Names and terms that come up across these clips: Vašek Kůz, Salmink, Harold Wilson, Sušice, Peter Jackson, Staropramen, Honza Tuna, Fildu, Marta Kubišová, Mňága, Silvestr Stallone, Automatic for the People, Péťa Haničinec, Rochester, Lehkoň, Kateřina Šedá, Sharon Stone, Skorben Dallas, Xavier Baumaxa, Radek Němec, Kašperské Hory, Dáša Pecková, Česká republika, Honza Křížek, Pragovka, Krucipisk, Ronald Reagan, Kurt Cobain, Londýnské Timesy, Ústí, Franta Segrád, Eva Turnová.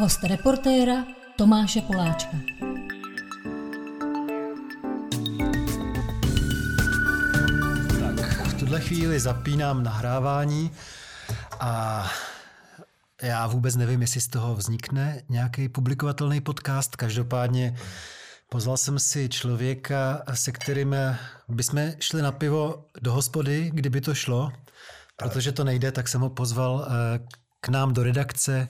Host reportéra Tomáše Poláčka. Tak, v tuhle chvíli zapínám nahrávání a já vůbec nevím, jestli z toho vznikne nějaký publikovatelný podcast. Každopádně pozval jsem si člověka, se kterým bychom šli na pivo do hospody, kdyby to šlo. Protože to nejde, tak jsem ho pozval k nám do redakce.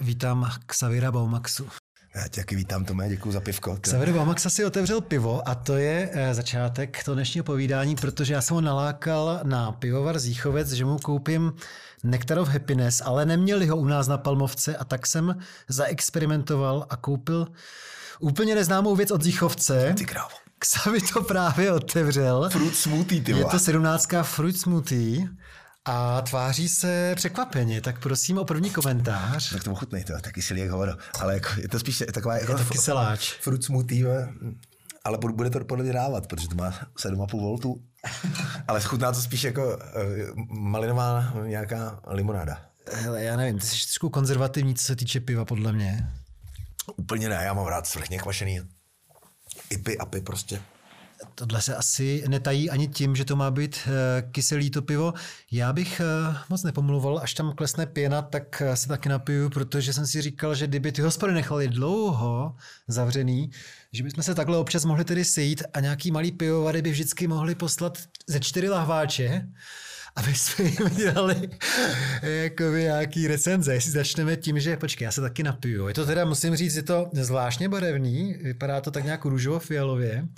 Vítám Xaviera Baumaxu. Já tě taky vítám, Tomé, děkuju za pivko. Xavier Baumaxa si otevřel pivo a to je začátek toho dnešního povídání, protože já jsem ho nalákal na pivovar Zichovec, že mu koupím Nektarov Happiness, ale neměli ho u nás na Palmovce a tak jsem zaexperimentoval a koupil úplně neznámou věc od Zichovce. Ty krávo. Xavi to právě otevřel. Fruit smoothie, ty vole. Je to 17. fruit smoothie. A tváří se překvapeně, tak prosím o první komentář. Tak tomu chutnej, to taky silí jak hovado, ale jako, je to spíš taková jako kyseláč. Fruit smoothie, ale bude to podle mě dávat, protože to má 7,5 V, ale chutná to spíš jako malinová nějaká limonáda. Hele, já nevím, ty jsi trošku konzervativní, co se týče piva, podle mě. Úplně ne, já mám rád svrchně kvašený IPy, APy prostě. Tohle se asi netají ani tím, že to má být kyselý to pivo. Já bych moc nepomluval, až tam klesne pěna, tak se taky napiju, protože jsem si říkal, že kdyby ty hospody nechali dlouho zavřený, že bychom se takhle občas mohli tedy sejít a nějaký malý pivovary by vždycky mohli poslat ze 4 lahváče, aby jsme jim dělali jakoby nějaký recenze. Jestli začneme tím, že počkej, já se taky napiju. Je to teda, musím říct, je to zvláštně barevný, vypadá to tak nějak růžovo-fialově.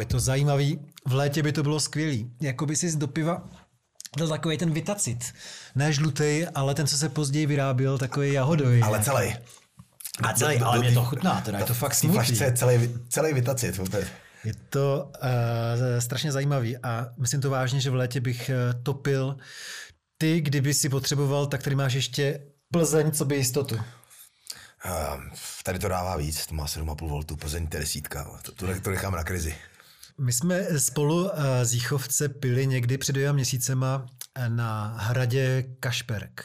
Je to zajímavý. V létě by to bylo skvělý. Jakoby jsi do piva dal takovej ten vitacit. Ne žlutej, ale ten, co se později vyráběl, takový jahodový. Ale celý. A celý, ale mě to chutná. Teda je to fakt smutný. Celý vitacit. Je to strašně zajímavý a myslím to vážně, že v létě bych topil. Ty, kdyby si potřeboval, tak tady máš ještě Plzeň, co by jistotu. Tady to dává víc, to má 7,5 V, Plzeň to je 10, to nechám na krizi. My jsme spolu z Jichovce pili někdy před 2 měsícema na hradě Kašperk.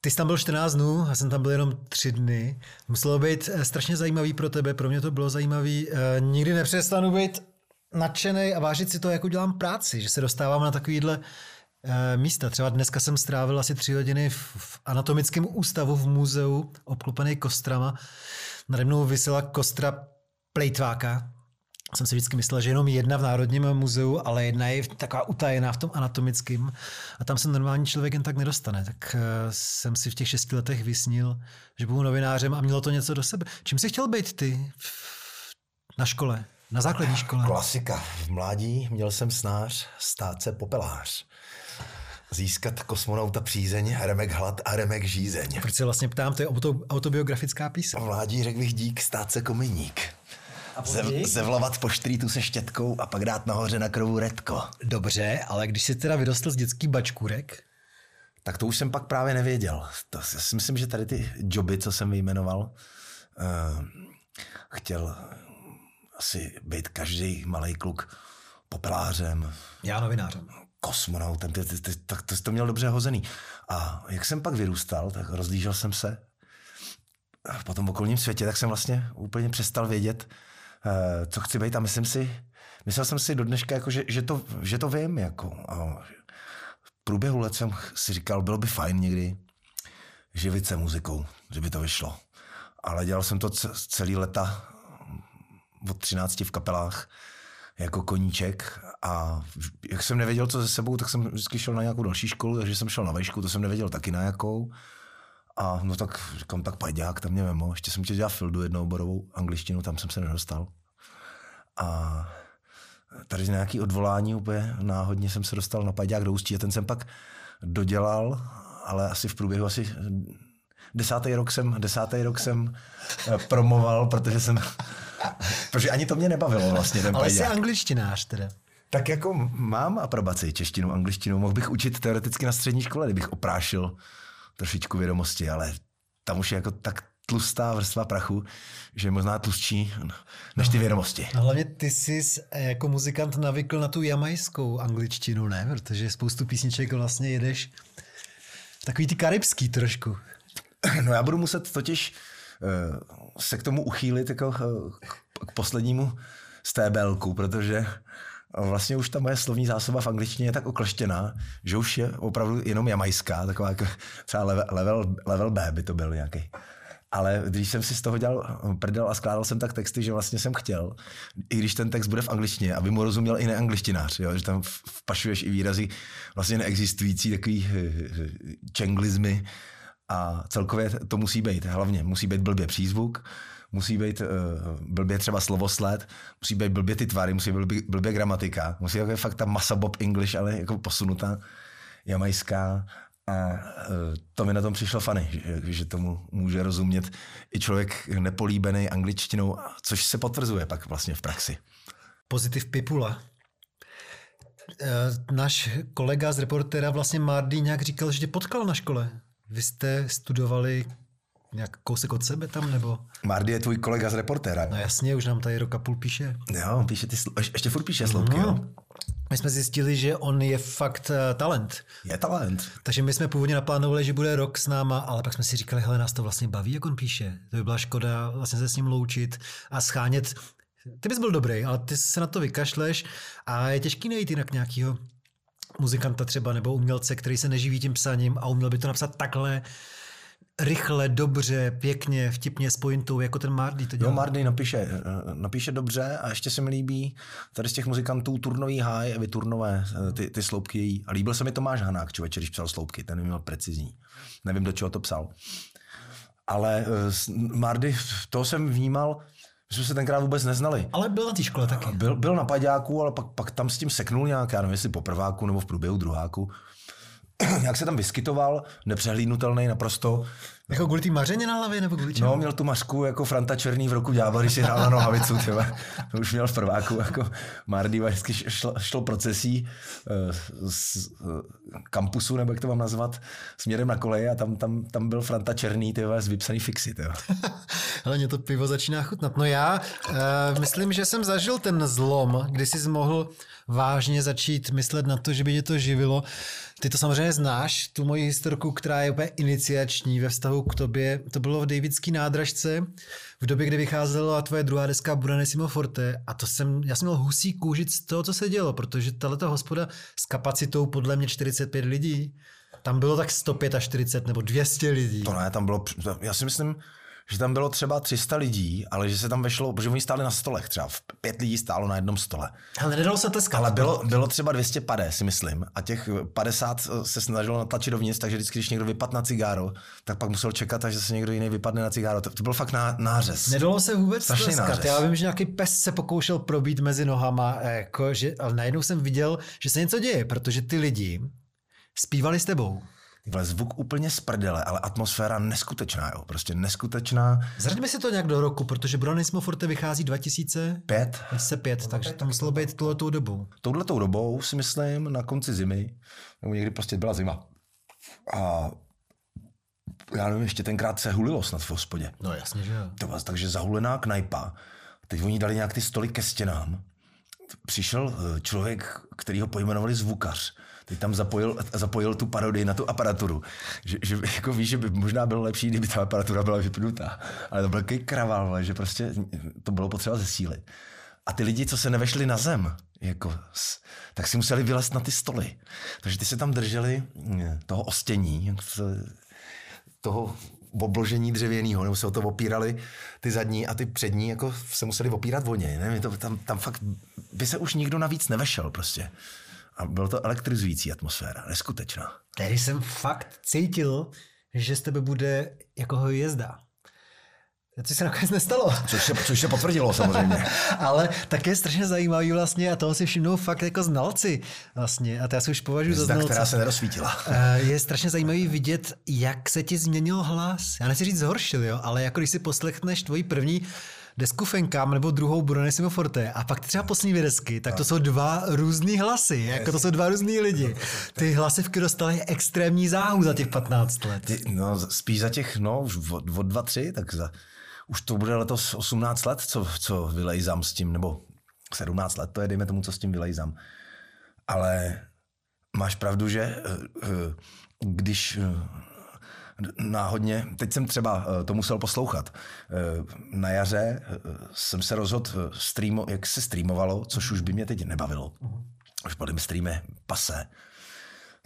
Ty jsi tam byl 14 dnů, já jsem tam byl jenom 3 dny. Muselo být strašně zajímavý pro tebe, pro mě to bylo zajímavý. Nikdy nepřestanu být nadšenej a vážit si to, jako dělám práci, že se dostávám na takovýhle místa. Třeba dneska jsem strávil asi 3 hodiny v anatomickém ústavu v muzeu, obklopený kostrama. Nade mnou visela kostra plejtváka. Jsem si vždycky myslel, že jenom jedna v Národním muzeu, ale jedna je taková utajená v tom anatomickém. A tam se normální člověk jen tak nedostane. Tak jsem si v těch 6 letech vysnil, že budu novinářem a mělo to něco do sebe. Čím jsi chtěl být ty na škole? Na základní škole. Klasika. V mládí měl jsem snář stát se popelář. Získat kosmonauta přízeň, Remek hlad a Remek žízeň. Proč se vlastně ptám, to je autobiografická píseň. V mládí řekl bych dík stát se kominík. Zevlavat po štrýtu se štětkou a pak dát nahoře na krovu redko. Dobře, ale když jsi teda vyrostl z dětský bačkůrek? Tak to už jsem pak právě nevěděl. To si myslím, že tady ty joby, co jsem vyjmenoval, chtěl asi být každý malej kluk popelářem. Já novinářem. Kosmonautem, tak to měl dobře hozený. A jak jsem pak vyrůstal, tak rozlížel jsem se po tom okolním světě, tak jsem vlastně úplně přestal vědět, co chci být. A myslel jsem si do dneška, jako, že to vím. Jako. A v průběhu let jsem si říkal, bylo by fajn někdy živit se muzikou, že by to vyšlo. Ale dělal jsem to celý leta od 13 v kapelách jako koníček a jak jsem nevěděl, co se sebou, tak jsem vždycky šel na nějakou další školu, takže jsem šel na vejšku, to jsem nevěděl taky na jakou. A no tak říkám, tak Pajdák, tam mě memo. Ještě jsem chtěl dělat Fildu, jednooborovou angličtinu, tam jsem se nedostal. A tady nějaký odvolání úplně náhodně jsem se dostal na Pajdák do Ústí a ten jsem pak dodělal, ale asi v průběhu asi 10. rok jsem promoval, protože ani to mě nebavilo vlastně ten Pajdák. Ale jsi angličtinář teda. Tak jako mám aprobaci češtinu, angličtinu. Mohl bych učit teoreticky na střední škole, kdybych oprášil trošičku vědomosti, ale tam už je jako tak tlustá vrstva prachu, že je možná tlustší než ty vědomosti. No, hlavně ty jsi jako muzikant navykl na tu jamajskou angličtinu, ne? Protože spoustu písniček vlastně jedeš Takový ty karibský trošku. No já budu muset totiž se k tomu uchýlit jako k poslednímu stébelku, protože vlastně už ta moje slovní zásoba v angličtině je tak okleštěná, že už je opravdu jenom jamajská, taková jako třeba level B by to byl nějaký. Ale když jsem si z toho dělal prdel a skládal jsem tak texty, že vlastně jsem chtěl, i když ten text bude v angličtině, aby mu rozuměl i neangličtinář, jo? Že tam vpašuješ i výrazy vlastně neexistující, takový čenglizmy a celkově to musí být, hlavně musí být blbě přízvuk, musí být blbě třeba slovosled, musí být blbě ty tvary, musí být blbě gramatika, musí být fakt ta masa Bob English, ale jako posunutá jamajská. A to mi na tom přišlo funny, že tomu může rozumět i člověk nepolíbený angličtinou, což se potvrzuje pak vlastně v praxi. Pozitiv Pipula. Náš kolega z Reportéra vlastně Mardy nějak říkal, že tě potkal na škole. Vy jste studovali nějak kousek od sebe tam, nebo? Mardy je tvůj kolega z Reportéra. No jasně, už nám tady roka půl píše. Jo, píše ty ještě furt píše sloupky, no. Jo. My jsme zjistili, že on je fakt talent. Je talent. Takže my jsme původně naplánovali, že bude rok s náma, ale pak jsme si říkali, hele, nás to vlastně baví, jak on píše. To by byla škoda vlastně se s ním loučit a schánět. Ty bys byl dobrý, ale ty se na to vykašleš a je těžký najít jinak nějakýho muzikanta třeba nebo umělce, který se neživí tím psaním a uměl by to napsat takhle rychle, dobře, pěkně, vtipně, s pointou, jako ten Mardy to dělá. Jo, Mardy napíše dobře a ještě se mi líbí tady z těch muzikantů Turnový háj, Evy Turnové, ty sloupky její. A líbil se mi Tomáš Hanák, člověče, když psal sloupky, ten měl precizní. Nevím, do čeho to psal. Ale Mardy, toho jsem vnímal, my jsme se tenkrát vůbec neznali. Ale byl na té škole taky. Byl na Pajďáku, ale pak tam s tím seknul nějak, já nevím, jestli po prváku nebo v průběhu druháku. Jak se tam vyskytoval, nepřehlídnutelný naprosto. Jako kvůli tý mařeně na hlavě nebo kvůli čemu? No, měl tu mařku jako Franta Černý v Roku ďábla, když si hrál na nohavicu. To už měl v prváku, jako Mardy vždycky šlo procesí z kampusu, nebo jak to mám nazvat, směrem na koleje a tam byl Franta Černý s vypsaný fixy. Ale mě to pivo začíná chutnat. No já myslím, že jsem zažil ten zlom, kdy jsi mohl vážně začít myslet na to, že by tě to živilo. Ty to samozřejmě znáš, tu moji historku, která je úplně iniciační ve vztahu k tobě. To bylo v Davidský nádražce, v době, kdy vycházela tvoje druhá deska Buranissimo Forte a to já jsem měl husí kůži z toho, co se dělo, protože tato hospoda s kapacitou podle mě 45 lidí, tam bylo tak 145 nebo 200 lidí. To ne, tam bylo, já si myslím, že tam bylo třeba 300 lidí, ale že se tam vešlo, protože oni stáli na stolech třeba, 5 lidí stálo na jednom stole. Ale nedalo se tleskat. Ale bylo třeba 250, si myslím, a těch 50 se snažilo natlačit dovnitř, takže vždycky, když někdo vypadl na cigáro, tak pak musel čekat, až se někdo jiný vypadne na cigáro. To byl fakt nářez. Nedalo se vůbec tleskat. Já vím, že nějaký pes se pokoušel probít mezi nohama, ale najednou jsem viděl, že se něco děje, protože ty lidi zpívali s tebou. Tyhle, zvuk úplně z prdele, ale atmosféra neskutečná, jo, prostě neskutečná. Zraďme si to nějak do roku, protože Buranissimo Forte vychází 2005, takže to muselo být touhletou dobou. Touhletou dobou si myslím na konci zimy, nebo někdy prostě byla zima. A já nevím, ještě tenkrát se hulilo snad v hospodě. No jasně, že jo. Tyhle, takže zahulená knajpa, teď oni dali nějak ty stoly ke stěnám. Přišel člověk, který ho pojmenovali zvukař. Teď tam zapojil tu parodii na tu aparaturu. Že jako víš, že by možná bylo lepší, kdyby ta aparatura byla vypnutá. Ale to byl takový kravál, že prostě to bylo potřeba zesílit. A ty lidi, co se nevešli na zem, jako, tak si museli vylézt na ty stoly. Takže ty se tam drželi toho ostění, toho obložení dřevěného, nebo se o to opírali ty zadní a ty přední jako se museli opírat o něj. Ne? Tam fakt by se už nikdo navíc nevešel prostě. A byla to elektrizující atmosféra, neskutečná. Tady jsem fakt cítil, že z tebe bude jako hojezda. Což se nakonec nestalo. Což se potvrdilo samozřejmě. Ale tak je strašně zajímavý vlastně a toho si všimnou fakt jako znalci vlastně. A to já se už považuji za znalce. Která se nerozsvítila. Je strašně zajímavý vidět, jak se ti změnil hlas. Já nechci říct zhoršil, jo, ale jako když si poslechneš tvoji první desku Fenkám nebo druhou Buranissimo Forte a pak třeba poslední dvě desky, tak to jsou dva různý hlasy, jako to jsou dva různý lidi. Ty hlasivky dostaly extrémní záhu za těch 15 let. No spíš za těch, no už od 2-3, tak za... Už to bude letos 18 let, co vylejzám s tím, nebo 17 let, to je dejme tomu, co s tím vylejzám. Ale máš pravdu, že když náhodně, teď jsem třeba to musel poslouchat, na jaře jsem se rozhodl, jak se streamovalo, což už by mě teď nebavilo. Už po streame pase.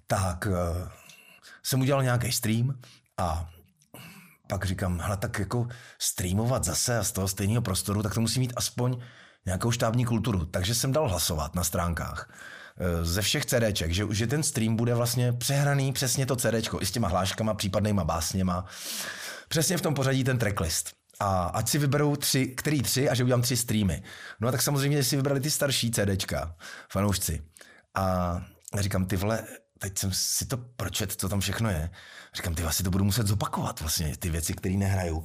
Tak jsem udělal nějaký stream a pak říkám, hele, tak jako streamovat zase a z toho stejného prostoru, tak to musí mít aspoň nějakou štábní kulturu. Takže jsem dal hlasovat na stránkách ze všech CDček, že ten stream bude vlastně přehraný přesně to CDčko, i s těma hláškama, případnýma básněma. Přesně v tom pořadí ten tracklist. A ať si vyberou tři, a že udělám 3 streamy. No a tak samozřejmě, že si vybrali ty starší CDčka, fanoušci. A říkám, ty vole, teď jsem si to pročet, co tam všechno je. Říkám, ty asi to budu muset zopakovat vlastně, ty věci, které nehrajou.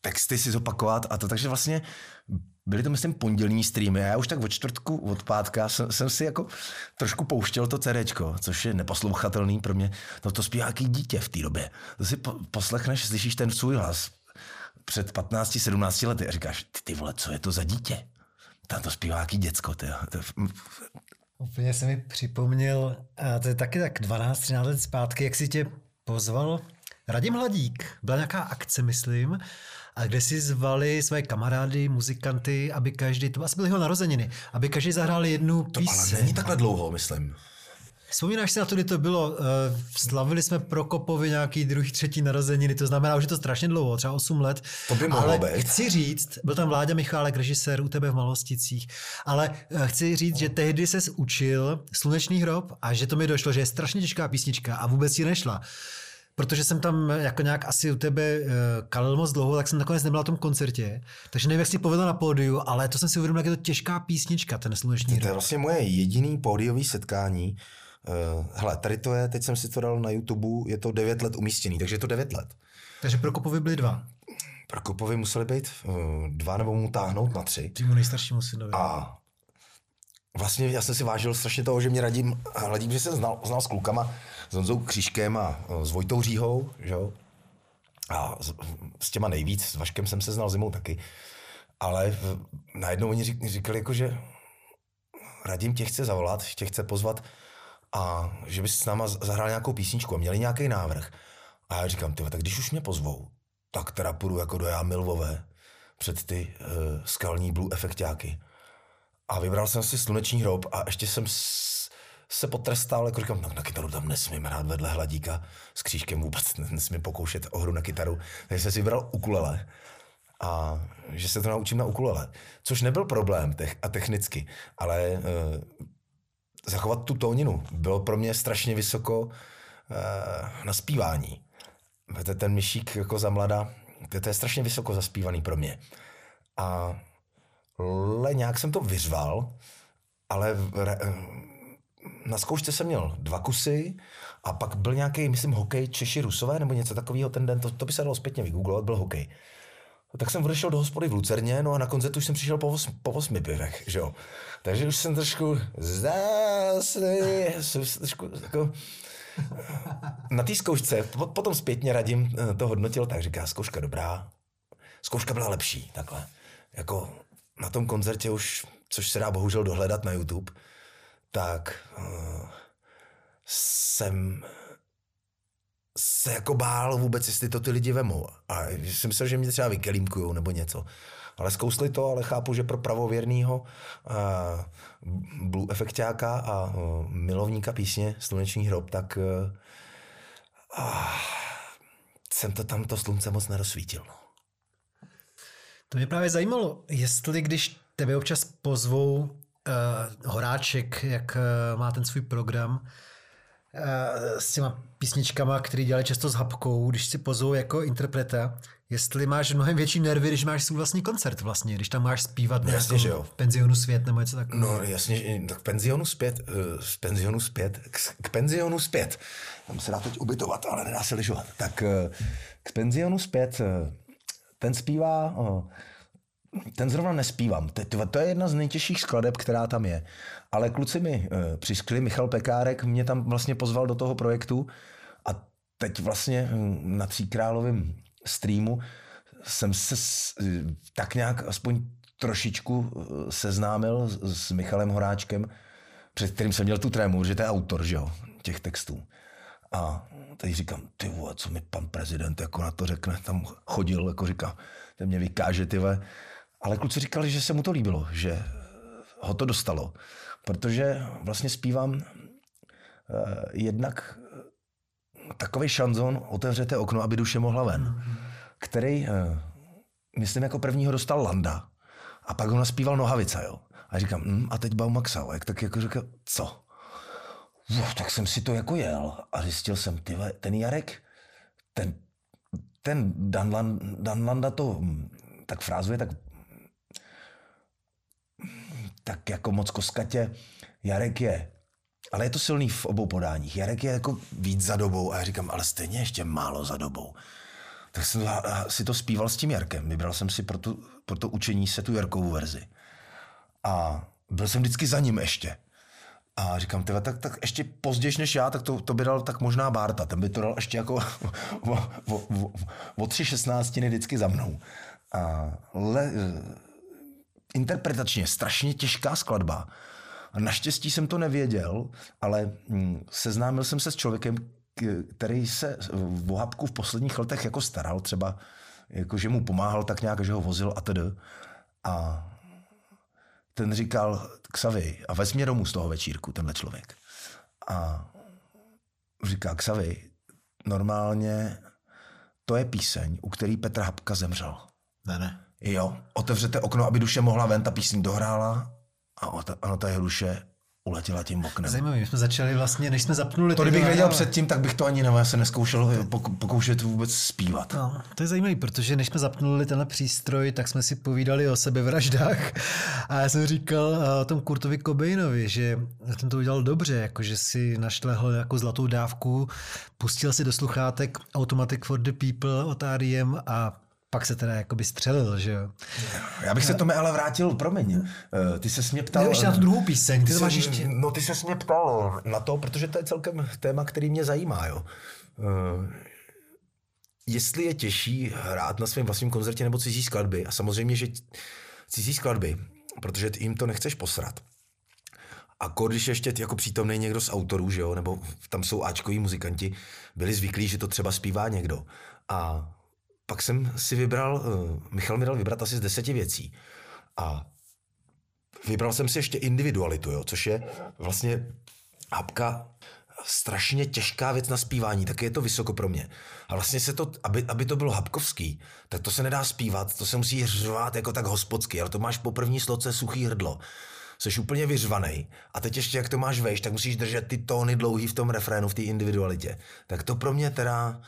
Texty si zopakovat a to, takže vlastně byly to, myslím, pondělní streamy. Já už tak od čtvrtku, od pátka jsem si jako trošku pouštěl to CDčko, což je neposlouchatelný pro mě. No to zpívá jaký dítě v té době. To si poslechneš, slyšíš ten svůj hlas před 15-17 lety a říkáš, ty vole, co je to za dítě? Tam to zpívá jaký děcko. Úplně se mi připomněl, a to je taky tak 12-13 let zpátky, jak si tě pozval Radim Hladík. Byla nějaká akce, myslím, a kde si zvali své kamarády, muzikanty, aby každý, to asi byly jeho narozeniny, aby každý zahrál jednu píseň. To ale není takhle dlouho, myslím. Vzpomínáš si na to, kdy to bylo? Slavili jsme Prokopovi nějaký druhý, třetí narozeniny, to znamená, že to strašně dlouho, třeba 8 let. To by mohlo být. Chci říct, byl tam Vláďa Michálek, režisér u tebe v Malosticích, ale chci říct, že tehdy ses učil Sluneční hrob a že to mi došlo, že je strašně těžká písnička a vůbec ji nešla. Protože jsem tam jako nějak asi u tebe kalil moc dlouho, tak jsem nakonec nebyl na tom koncertě. Takže nevím, jak si povedl na pódiu, ale to jsem si uvědomil, jak je to těžká písnička, ten Sluneční hrob. To je vlastně moje jediný pódiový setkání. Hele, tady to je, teď jsem si to dal na YouTube, je to 9 let umístěný, takže je to 9 let. Takže Prokopovi byly 2. Prokopovi museli být 2 nebo mu táhnout na 3. Týmu nejstaršímu synovi. A vlastně já jsem si vážil strašně toho, že mě Radím, že jsem znal s klukama, s Honzou Křížkem a s Vojtou Říhou, že jo? A s těma nejvíc, s Vaškem jsem se znal zimou taky. Ale najednou oni říkali, jako, že Radim tě chce zavolat, tě chce pozvat, a že bys s náma zahrál nějakou písničku a měli nějaký návrh. A já říkám, tyhle, tak když už mě pozvou, tak teda půjdu jako do Jámy Lvové před ty skalní blue efektáky. A vybral jsem si Sluneční hrob a ještě jsem se potrestal, jako říkám, na kytaru tam nesmím hrát vedle Hladíka, s Křížkem vůbec nesmím pokoušet o hru na kytaru. Takže jsem si vybral ukulele. A že se to naučím na ukulele. Což nebyl problém technicky, ale... Zachovat tu tóninu bylo pro mě strašně vysoko na zpívání. Ten Myšík jako za mlada, to je strašně vysoko zaspívaný pro mě. A nějak jsem to vyřval, ale na zkoušce jsem měl 2 kusy a pak byl nějaký, myslím, hokej Češi Rusové nebo něco takového ten den, to by se dalo zpětně vygooglovat, byl hokej. Tak jsem odešel do hospody v Lucerně, no a na koncert už jsem přišel po 8 pivech, že jo. Takže už jsem trošku jako... Na té zkoušce, potom zpětně Radim to hodnotil, tak říká, zkouška dobrá, zkouška byla lepší, takhle. Jako na tom koncertě už, což se dá bohužel dohledat na YouTube, tak jsem... se jako bál vůbec, jestli to ty lidi vemou. A jsem myslel, že mě třeba vykelímkujou nebo něco. Ale zkousli to, ale chápu, že pro pravověrnýho blue efektáka a milovníka písně Sluneční hrob, tak jsem to tam to slunce moc nerozsvítil. To mě právě zajímalo, jestli když tebe občas pozvou Horáček, jak má ten svůj program, s těma písničkama, který dělají často s Hapkou, když si pozvou jako interpreta, jestli máš mnohem větší nervy, když máš svůj vlastní koncert vlastně, když tam máš zpívat nějakou v penzionu zpět nebo něco takového. No jasně, tak k penzionu zpět. Tam se dá teď ubytovat, ale nedá se lyžovat. Tak k penzionu zpět, ten zpívá, ten zrovna nespívám. To je jedna z nejtěžších skladeb, která tam je. Ale kluci mi přišli, Michal Pekárek mě tam vlastně pozval do toho projektu a teď vlastně na Tříkrálovém streamu jsem se tak nějak aspoň trošičku seznámil s Michalem Horáčkem, před kterým jsem měl tu trému, že to je autor, že jo, těch textů. A teď říkám, ty vole, co mi pan prezident jako na to řekne, tam chodil, jako říká, ten mě vykáže, ty vole. Ale kluci říkali, že se mu to líbilo, že ho to dostalo, protože vlastně zpívám jednak takovej šanzon Otevřete okno, aby duše mohla ven, který, myslím, jako prvního dostal Landa a pak ho naspíval Nohavica, jo. A říkám, a teď Baumaxa, jak tak jako říkal, co? Uf, tak jsem si to jako jel a zjistil jsem, tyhle, ten Jarek, ten Dan Landa to tak frázuje, tak jako moc koskatě. Jarek je, ale je to silný v obou podáních. Jarek je jako víc za dobou a já říkám, ale stejně ještě málo za dobou. Tak jsem si to zpíval s tím Jarkem. Vybral jsem si pro to učení se tu Jarkovu verzi. A byl jsem vždycky za ním ještě. A říkám, tyhle, tak ještě později než já, tak to by dal tak možná Bárta. Ten by to dal ještě jako o 3/16 vždycky za mnou. Ale interpretačně strašně těžká skladba. A naštěstí jsem to nevěděl, ale seznámil jsem se s člověkem, který se o Hapku v posledních letech jako staral, třeba jako, že mu pomáhal tak nějak, že ho vozil a tedy. A ten říkal, Xavi, a vezmě domů z toho večírku, tenhle člověk. A říká, Xavi, normálně to je píseň, u který Petr Hapka zemřel. Ne. Jo, Otevřete okno, aby duše mohla ven, ta píseň dohrála a ta jeho duše uletěla tím oknem. Zajímavé, my jsme začali vlastně, než jsme zapnuli... To kdybych věděl předtím, tak bych to ani se neskoušel pokoušet vůbec zpívat. No, to je zajímavé, protože než jsme zapnuli tenhle přístroj, tak jsme si povídali o sebevraždách a já jsem říkal o tom Kurtovi Cobainovi, že ten to udělal dobře, jako že si našlehl jako zlatou dávku, pustil si do sluchátek Automatic for the People od R.E.M. a pak se teda jakoby střelil, že jo. Já bych se tomu ale vrátil, promiň. Ty ses mě ptal... Ještě na tu druhou píseň, ty máš ještě... No ty ses mě ptal na to, protože to je celkem téma, který mě zajímá, jo. Jestli je těžší hrát na svém vlastním koncertě nebo cizí skladby. A samozřejmě, že cizí skladby, protože jim to nechceš posrat. A když ještě jako přítomný někdo z autorů, že jo, nebo tam jsou áčkoví muzikanti, byli zvyklí, že to třeba zpívá někdo. A pak jsem si vybral, Michal mi dal vybrat asi z 10 věcí. A vybral jsem si ještě individualitu, jo, což je vlastně Hapka strašně těžká věc na zpívání, tak je to vysoko pro mě. A vlastně se to, aby to bylo hapkovský, tak to se nedá zpívat, to se musí řvát jako tak hospodsky, ale to máš po první sloce suchý hrdlo. Jsi úplně vyřvanej a teď ještě jak to máš vejš, tak musíš držet ty tóny dlouhý v tom refrénu, v té individualitě. Tak to pro mě teda...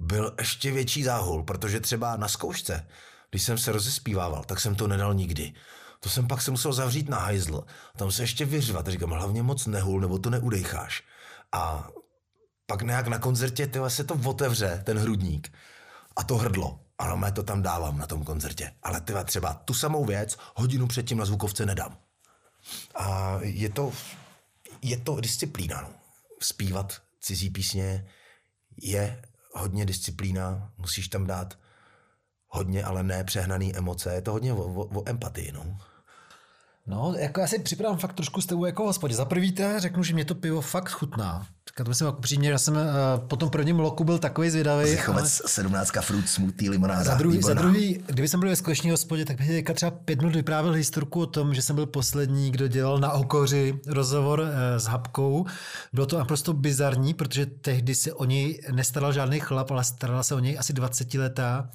byl ještě větší záhul, protože třeba na zkoušce, když jsem se rozespívával, tak jsem to nedal nikdy. To jsem pak se musel zavřít na hajzl. Tam se ještě vyřvat. Říkám, hlavně moc nehul, nebo to neudejcháš. A pak nějak na koncertě tyhle, se to otevře, ten hrudník a to hrdlo. Ano, mě to tam dávám na tom koncertě. Ale tyhle, třeba tu samou věc hodinu předtím na zvukovce nedám. A je to disciplína. No. Zpívat cizí písně je... hodně disciplína, musíš tam dát hodně, ale ne přehnaný emoce, je to hodně o empatii, no. No, jako já si připravím fakt trošku s tebou jako hospodě. Za prvý teda řeknu, že mě to pivo fakt chutná. Tak to myslím jako přímě, já jsem po tom prvním loku byl takovej zvědavý. Zichovec, 17 fruit smoothie, limonáda. Za druhý, kdyby jsem byl ve skutečné hospodě, tak bych teďka třeba 5 minut vyprávěl historku o tom, že jsem byl poslední, kdo dělal na Okoři rozhovor s Hapkou. Bylo to naprosto bizarní, protože tehdy se o něj nestaral žádný chlap, ale starala se o něj asi 20letá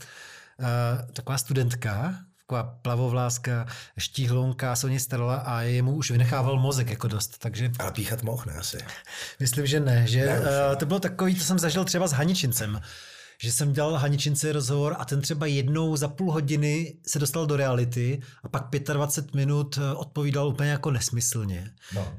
taková studentka, taková plavovláska, štíhlounka se o něj starala a jemu už vynechával mozek jako dost, takže... Ale píchat mohl, ne asi? Myslím, že ne, že ne, to bylo takový, to jsem zažil třeba s Haničincem, že jsem dělal Haničince rozhovor a ten třeba jednou za půl hodiny se dostal do reality a pak 25 minut odpovídal úplně jako nesmyslně. No.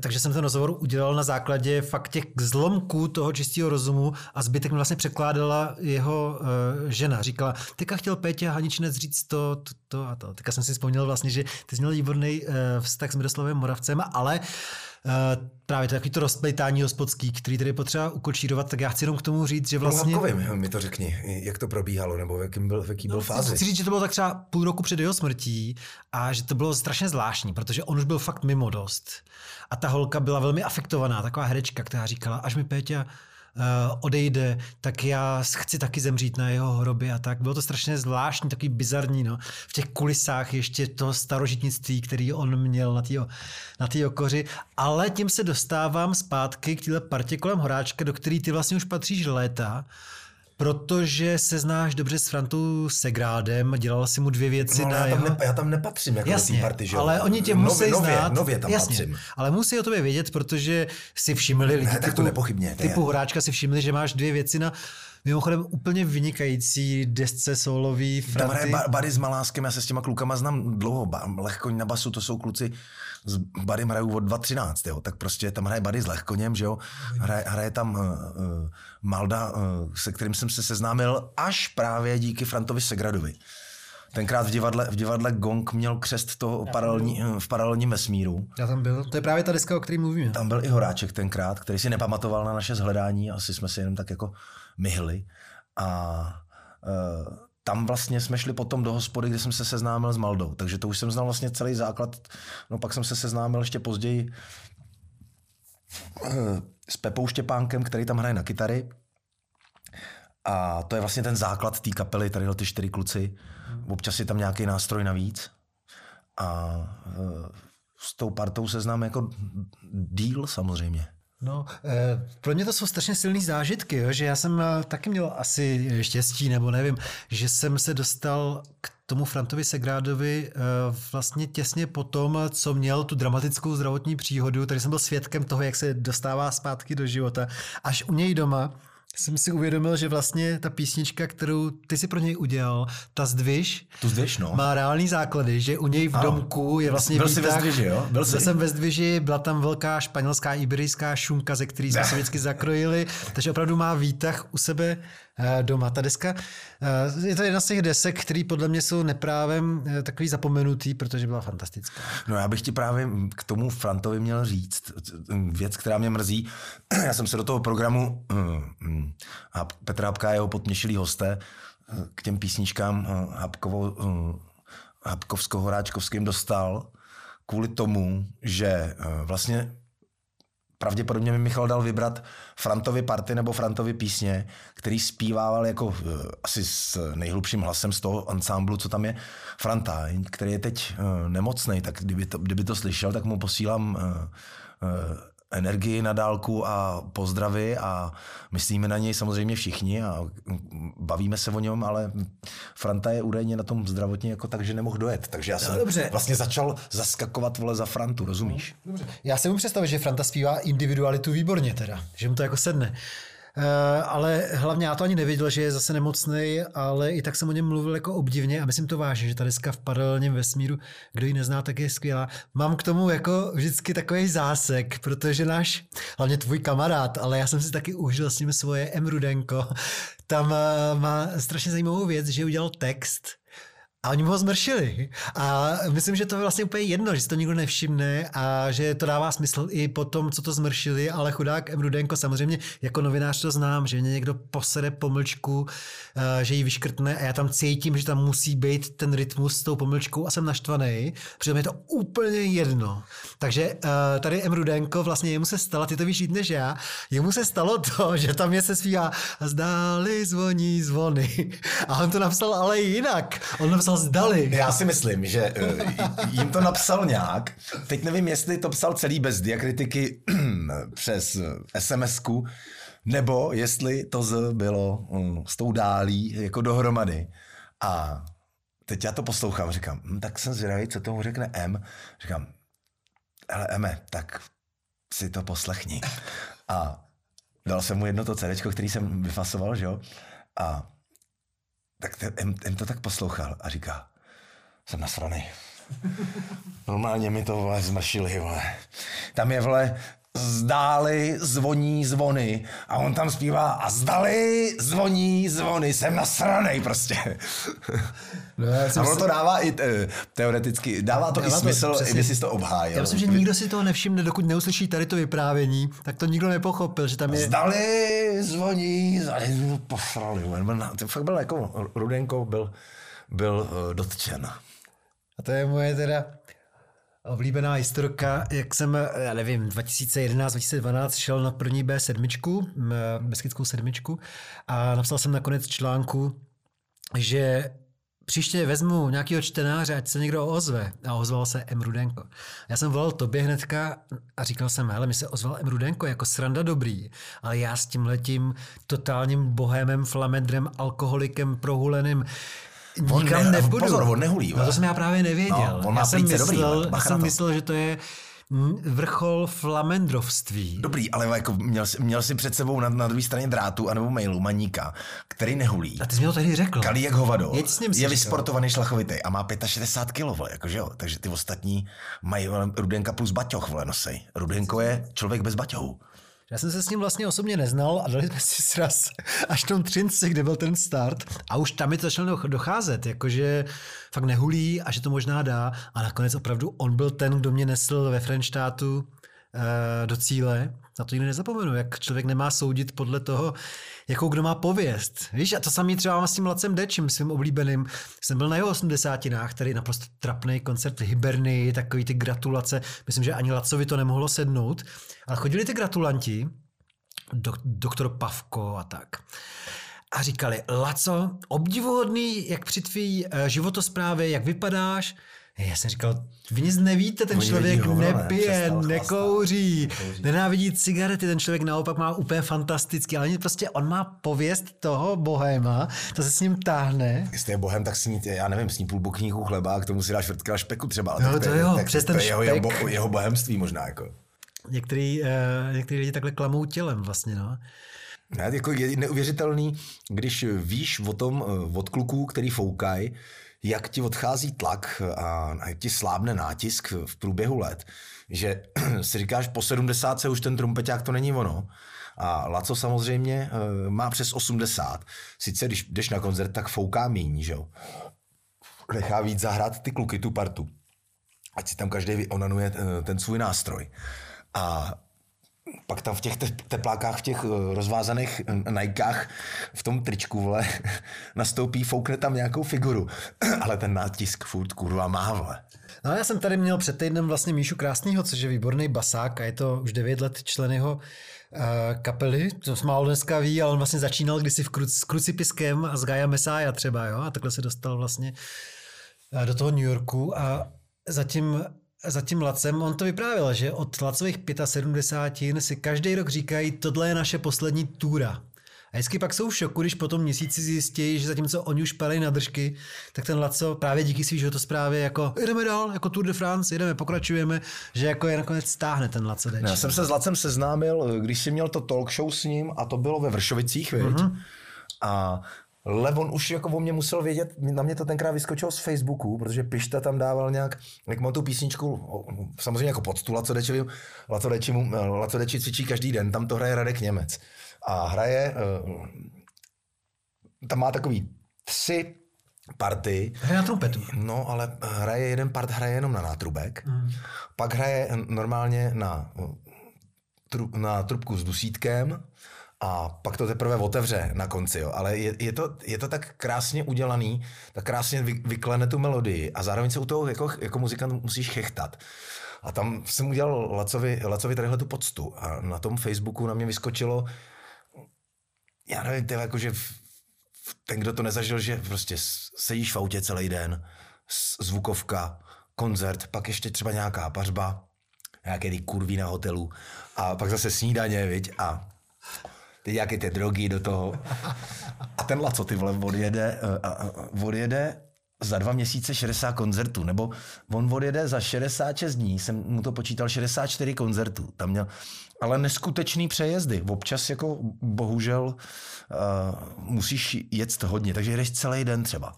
Takže jsem ten rozhovor udělal na základě fakt těch zlomků toho čistého rozumu a zbytek mi vlastně překládala jeho žena. Říkala, teďka chtěl Pétě Haničinec říct to a to. Teďka jsem si vzpomněl vlastně, že ty jsi měl výborný vztah s Miroslavem Moravcem, ale právě to je takový to rozplejtání hospodský, který tady je potřeba ukočírovat, tak já chci jenom k tomu říct, že vlastně... Hapkovým mi to řekni, jak to probíhalo, nebo v jaký byl fázi. Chci říct, že to bylo tak třeba půl roku před jeho smrtí a že to bylo strašně zvláštní, protože on už byl fakt mimo dost. A ta holka byla velmi afektovaná, taková herečka, která říkala, až mi Péťa odejde, tak já chci taky zemřít na jeho hrobě a tak. Bylo to strašně zvláštní, takový bizarní, no. V těch kulisách ještě to starožitnictví, který on měl na té okoři. Ale tím se dostávám zpátky k téhle partě kolem Horáčka, do který ty vlastně už patříš léta, protože se znáš dobře s Frantou Segrádem, dělala si mu dvě věci. No, já tam nepatřím jako jasně, do té party, že? Ale oni tě musí znát. Nově tam jasně, patřím. Ale musí o tobě vědět, protože si všimli lidi. Ne, tak to nepochybně. Typu Horáčka si všimli, že máš dvě věci na mimochodem úplně vynikající desce soulový Franty. Tam hraje Buddy s Maláskem, já se s těma klukama znám dlouho. Lehkoň na basu, to jsou kluci s Buddym hrajou od 2013, jo. Tak prostě tam hraje Buddy s Lehkoněm, že jo. Hraje tam Malda, se kterým jsem se seznámil až právě díky Frantovi Segradovi. Tenkrát v divadle Gong měl křest toho v paralelním vesmíru. Já tam byl. To je právě ta deska, o který mluvíme. Tam byl i Horáček tenkrát, který si nepamatoval na naše shledání, asi jsme si jenom tak jako myhli. A tam vlastně jsme šli potom do hospody, kde jsem se seznámil s Maldou. Takže to už jsem znal vlastně celý základ. No pak jsem se seznámil ještě později s Pepou Štěpánkem, který tam hraje na kytary. A to je vlastně ten základ té kapely, tady ty čtyři kluci. Občas je tam nějaký nástroj navíc. A s tou partou se znám jako díl samozřejmě. No, pro mě to jsou strašně silný zážitky, jo? Že já jsem taky měl asi štěstí, nebo nevím, že jsem se dostal k tomu Frantovi Segrádovi vlastně těsně po tom, co měl tu dramatickou zdravotní příhodu, takže jsem byl svědkem toho, jak se dostává zpátky do života. Až u něj doma jsem si uvědomil, že vlastně ta písnička, kterou ty si pro něj udělal, ta Zdviž, no, má reální základy, že u něj v domku je vlastně byl výtah. Byl jsi ve Zdviži, jo? Byl jsem ve Zdviži, byla tam velká španělská iberijská šunka, ze který jsme se vždycky zakrojili, takže opravdu má výtah u sebe doma. Ta deska, je to jedna z těch desek, který podle mě jsou neprávem takový zapomenutý, protože byla fantastická. No já bych ti právě k tomu Frantovi měl říct věc, která mě mrzí. Já jsem se do toho programu a Petra Hapka a jeho potměšilí hosté k těm písničkám Hapkovsko-Horáčkovským dostal kvůli tomu, že vlastně pravděpodobně mi Michal dal vybrat Frantovi party nebo Frantovi písně, který zpívával jako asi s nejhlubším hlasem z toho ansámblu, co tam je, Franta, který je teď nemocnej, tak kdyby to slyšel, tak mu posílám energii na dálku a pozdravy a myslíme na něj samozřejmě všichni a bavíme se o něm, ale Franta je údajně na tom zdravotně jako tak, že nemohl dojet. Takže já jsem vlastně začal zaskakovat vole za Frantu, rozumíš? Dobře. Já si můžu představit, že Franta zpívá individualitu výborně teda, že mu to jako sedne. Ale hlavně já to ani nevěděl, že je zase nemocnej, ale i tak jsem o něm mluvil jako obdivně a myslím to vážně, že ta deska v paralelním vesmíru, kdo ji nezná, tak je skvělá. Mám k tomu jako vždycky takový zásek, protože náš, hlavně tvůj kamarád, ale já jsem si taky užil s ním svoje M. Rudenko, tam má strašně zajímavou věc, že udělal text a oni mu ho zmršili. A myslím, že to je vlastně úplně jedno, že si to nikdo nevšimne a že to dává smysl i po tom, co to zmršili, ale chudák M. Rudenko, samozřejmě jako novinář to znám, že mě někdo posede pomlčku, že ji vyškrtne a já tam cítím, že tam musí být ten rytmus s tou pomlčkou a jsem naštvaný, protože je to úplně jedno. Takže tady M. Rudenko, vlastně jemu se stalo, ty to víš než já, jemu se stalo to, že tam je se zpívá zdáli zvoní zvony. A on to napsal ale jinak. On napsal zdali. Já si myslím, že jim to napsal nějak. Teď nevím, jestli to psal celý bez diakritiky přes SMS-ku, nebo jestli to bylo s tou dálí jako dohromady. A teď já to poslouchám, říkám, tak jsem zvědavý, co tomu řekne M. Říkám, hele Eme, tak si to poslechni. A dal jsem mu jedno to CDčko, který jsem vyfasoval, že jo? A tak ten to tak poslouchal a říká, jsem nasranej. Normálně mi to, vole, zmršili, vole. Tam je, vole, zdáli zvoní zvony a on tam zpívá a zdali zvoní zvony, jsem nasranej prostě. No, a ono to dává i teoreticky, dává to i smysl, i když jsi to obhájil. Já myslím, že nikdo si toho nevšimne, dokud neuslyší tady to vyprávění, tak to nikdo nepochopil, že tam je... Zdali zvoní, posrali. To fakt byl jako, Rudenko byl dotčen. A to je moje teda Oblíbená historka, jak jsem, já nevím, 2011, 2012 šel na první B7, Beskidskou sedmičku, a napsal jsem nakonec článku, že příště vezmu nějakého čtenáře, ať se někdo ozve. A ozval se M. Rudenko. Já jsem volal tobě hnedka a říkal jsem, hele, mi se ozval M. Rudenko, jako sranda dobrý, ale já s tímhletím totálním bohémem, flamendrem, alkoholikem, prohuleným nikam nebudu. Pozor, on nehulí. No to jsem já právě nevěděl. No, já jsem myslel, že to je vrchol flamendrovství. Dobrý, ale jako měl jsi před sebou na druhé straně drátu anebo mailu maníka, který nehulí. A ty jsi mi to tehdy řekl. Kalí jak hovado. Je vysportovaný šlachovitý a má 65 kg, jakože jo. Takže ty ostatní mají Rudenka plus baťoch, vole, nosej. Rudenko je člověk bez baťohu. Já jsem se s ním vlastně osobně neznal a dali jsme si sraz až v tom Třinci, kde byl ten start, a už tam mi to začalo docházet, jakože fakt nehulí a že to možná dá, a nakonec opravdu on byl ten, kdo mě nesl ve Frenštátu do cíle. Na to nikdy nezapomenu, jak člověk nemá soudit podle toho, jakou kdo má pověst. Víš, a to samý třeba mám s tím Lacem Dezzim, svým oblíbeným. Jsem byl na jeho 80. tady naprosto trapnej koncert v Hibernii, takový ty gratulace. Myslím, že ani Lacovi to nemohlo sednout. Ale chodili ty gratulanti, doktor Pavko a tak. A říkali, Laco, obdivuhodný, jak při tvý životosprávě, jak vypadáš. Já jsem říkal, vy nic nevíte, ten člověk nepije, nekouří, nenávidí cigarety, ten člověk naopak má úplně fantastický, ale prostě on má pověst toho bohéma, to se s ním táhne. Jestli je bohem, tak sní, já nevím, sní půl bukníku chleba a k tomu si dáš vrtkrát špeku třeba. Ale no to jo, přes ten špek. Jeho bohemství možná. Jako. Některý lidi takhle klamou tělem vlastně, no. Ne, jako je neuvěřitelný, když víš o tom, od kluků, který foukají, jak ti odchází tlak a jak ti slábne nátisk v průběhu let, že si říkáš, po 70 už ten trumpeťák to není ono. A Laco samozřejmě má přes 80. Sice když jdeš na koncert, tak fouká míň, že jo. Nechá víc zahrát ty kluky, tu partu. Ať si tam každý vyonanuje ten svůj nástroj. A pak tam v těch teplákách, v těch rozvázaných najkách, v tom tričku, vole, nastoupí, foukne tam nějakou figuru. Ale ten nátisk furt, kurva, má, vole. No já jsem tady měl před týdnem vlastně Míšu Krásnýho, což je výborný basák a je to už 9 let člen jeho kapely. To málo dneska ví, ale on vlastně začínal kdysi s Krucipiskem a s Gaia Messiah třeba, jo? A takhle se dostal vlastně do toho New Yorku a za tím Lacem, on to vyprávěl, že od Lacových 75 si každý rok říkají, tohle je naše poslední túra. A vždycky pak jsou v šoku, když potom měsíci zjistí, že zatímco oni už padají na držky, tak ten Laco právě díky svý životosprávě jako jdeme dál, jako Tour de France, jdeme, pokračujeme, že jako je nakonec stáhne ten Laco Deczi. Já jsem se s Lacem seznámil, když jsi měl to talk show s ním a to bylo ve Vršovicích, viď? Mm-hmm. A Levon už jako o mě musel vědět, na mě to tenkrát vyskočilo z Facebooku, protože Pišta tam dával nějak, jak mám tu písničku, samozřejmě jako poctu Laco Deczi cvičí každý den, tam to hraje Radek Němec. A hraje, tam má takový 3 party. Hraje na trumpetu. No, ale hraje jeden part, hraje jenom na nátrubek. Mm. Pak hraje normálně na trubku s dusítkem. A pak to teprve otevře na konci, jo. Ale je to tak krásně udělaný, tak krásně vyklene tu melodii a zároveň se u toho jako muzikant musíš chechtat. A tam jsem udělal Lacovi tadyhle tu poctu a na tom Facebooku na mě vyskočilo, já nevím, to je jako, že ten, kdo to nezažil, že prostě sedíš v autě celý den, zvukovka, koncert, pak ještě třeba nějaká pařba, nějaké ty kurví na hotelu a pak zase snídaně, viď, a teď nějaké ty drogy do toho. A ten Laco, ty vole, odjede za 2 měsíce 60 koncertů, nebo on odjede za 66 dní, jsem mu to počítal, 64 koncertů. Tam měl ale neskutečný přejezdy. Občas jako bohužel musíš jet hodně, takže jdeš celý den třeba.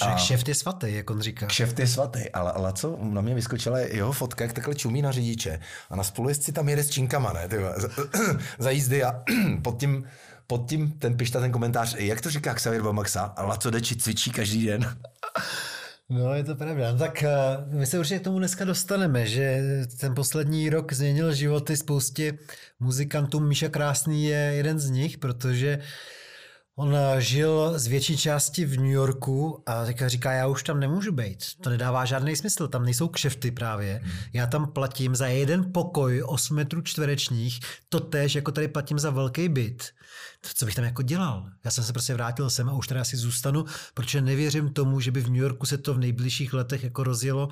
A kšeft je svatý, jak on říká. Kšeft je svatý, ale Laco, na mě vyskočila jeho fotka, jak takhle čumí na řidiče. A na spolujezdci tam jede s činkama, ne? Za jízdy a pod tím ten Pišta, ten komentář, jak to říká Xavier Baumaxa, a Laco Deczi cvičí každý den. No, je to pravda. Tak my se určitě k tomu dneska dostaneme, že ten poslední rok změnil životy spoustě muzikantů. Míša Krásný je jeden z nich, protože On žil z větší části v New Yorku a říká, já už tam nemůžu být. To nedává žádný smysl, tam nejsou kšefty právě. Já tam platím za jeden pokoj 8 metrů čtverečních, totéž jako tady platím za velký byt. Co bych tam jako dělal? Já jsem se prostě vrátil sem a už tady asi zůstanu, protože nevěřím tomu, že by v New Yorku se to v nejbližších letech jako rozjelo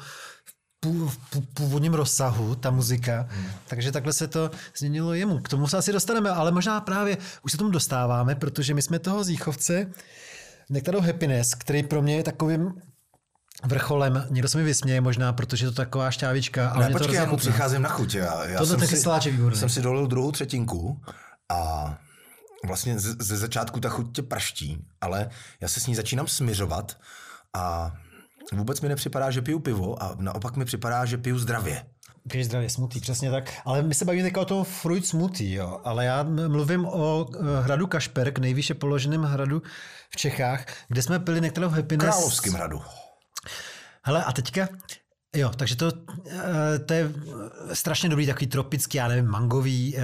v původním rozsahu, ta muzika. Takže takhle se to změnilo jemu. K tomu se asi dostaneme, ale možná právě už se tomu dostáváme, protože my jsme toho Zichovce Nectar of Happiness, který pro mě je takovým vrcholem. Někdo se mi vysměje možná, protože je to taková šťávička. Ale ne, počkej, já mu přicházím na chuť. Já jsem si dolil druhou třetinku a vlastně ze začátku ta chuť tě praští, ale já se s ní začínám smiřovat a vůbec mi nepřipadá, že piju pivo a naopak mi připadá, že piju zdravě. Piješ zdravě smoothie, přesně tak. Ale my se bavíme teď o tom fruit smoothie, jo. Ale já mluvím o hradu Kašperk, nejvýše položeném hradu v Čechách, kde jsme pili Nectar of Happiness. Královským hradu. Hele, a teďka... Jo, takže to je strašně dobrý, takový tropický, já nevím, mangový.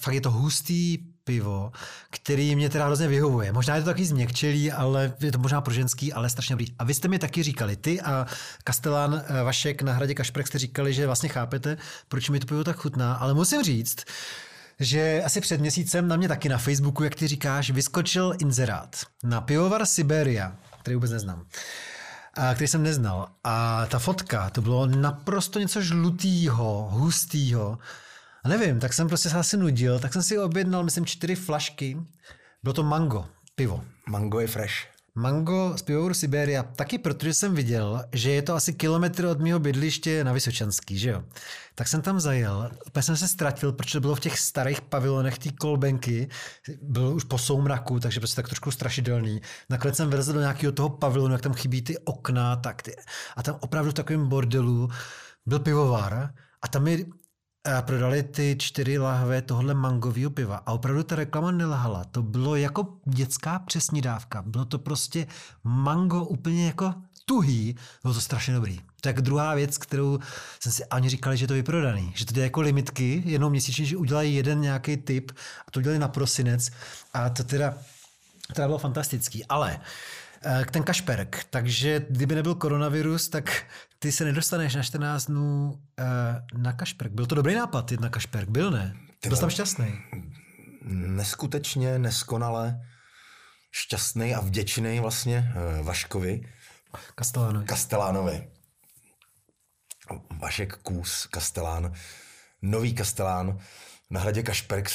Fakt je to hustý pivo, který mě teda hrozně vyhovuje. Možná je to taky změkčelý, ale je to možná pro ženský, ale strašně dobrý. A vy jste mi taky říkali, ty a Kastelán Vašek na hradě Kašperk jste říkali, že vlastně chápete, proč mi to pivo tak chutná, ale musím říct, že asi před měsícem na mě taky na Facebooku, jak ty říkáš, vyskočil inzerát na pivovar Siberia, který vůbec neznám. A který jsem neznal. A ta fotka, to bylo naprosto něco žlutýho, hustýho. A nevím, tak jsem prostě se asi nudil, tak jsem si objednal, myslím, 4 flašky. Bylo to mango, pivo. Mango je fresh. Mango z pivovaru Siberia. Taky protože jsem viděl, že je to asi kilometr od mého bydliště na Vysočanský, že jo. Tak jsem tam zajel, úplně jsem se ztratil, protože to bylo v těch starých pavilonech té kolbenky, bylo už po soumraku, takže prostě tak trošku strašidelný. Nakonec jsem vlezl do nějakého toho pavilonu, jak tam chybí ty okna, tak ty. A tam opravdu v takovém bordelu byl pivovar a tam mi prodali ty 4 lahve tohle mangového piva. A opravdu ta reklama nelhala. To bylo jako dětská přesnídávka. Bylo to prostě mango úplně jako tuhý. Bylo to strašně dobrý. Tak druhá věc, kterou jsem si ani říkali, že je to vyprodaný. Že to je jako limitky, jednou měsíčně, že udělají jeden nějaký typ a to udělali na prosinec. A to teda bylo fantastický. Ale ten Kašperk, takže kdyby nebyl koronavirus, tak ty se nedostaneš na 14 dnů na Kašperk. Byl to dobrý nápad jít na Kašperk, byl ne? Byl jsi tam šťastný? Neskutečně, neskonale šťastný a vděčný vlastně Vaškovi. Kastelánovi. Vašek Kůz, Kastelán, nový Kastelán na hradě Kašperk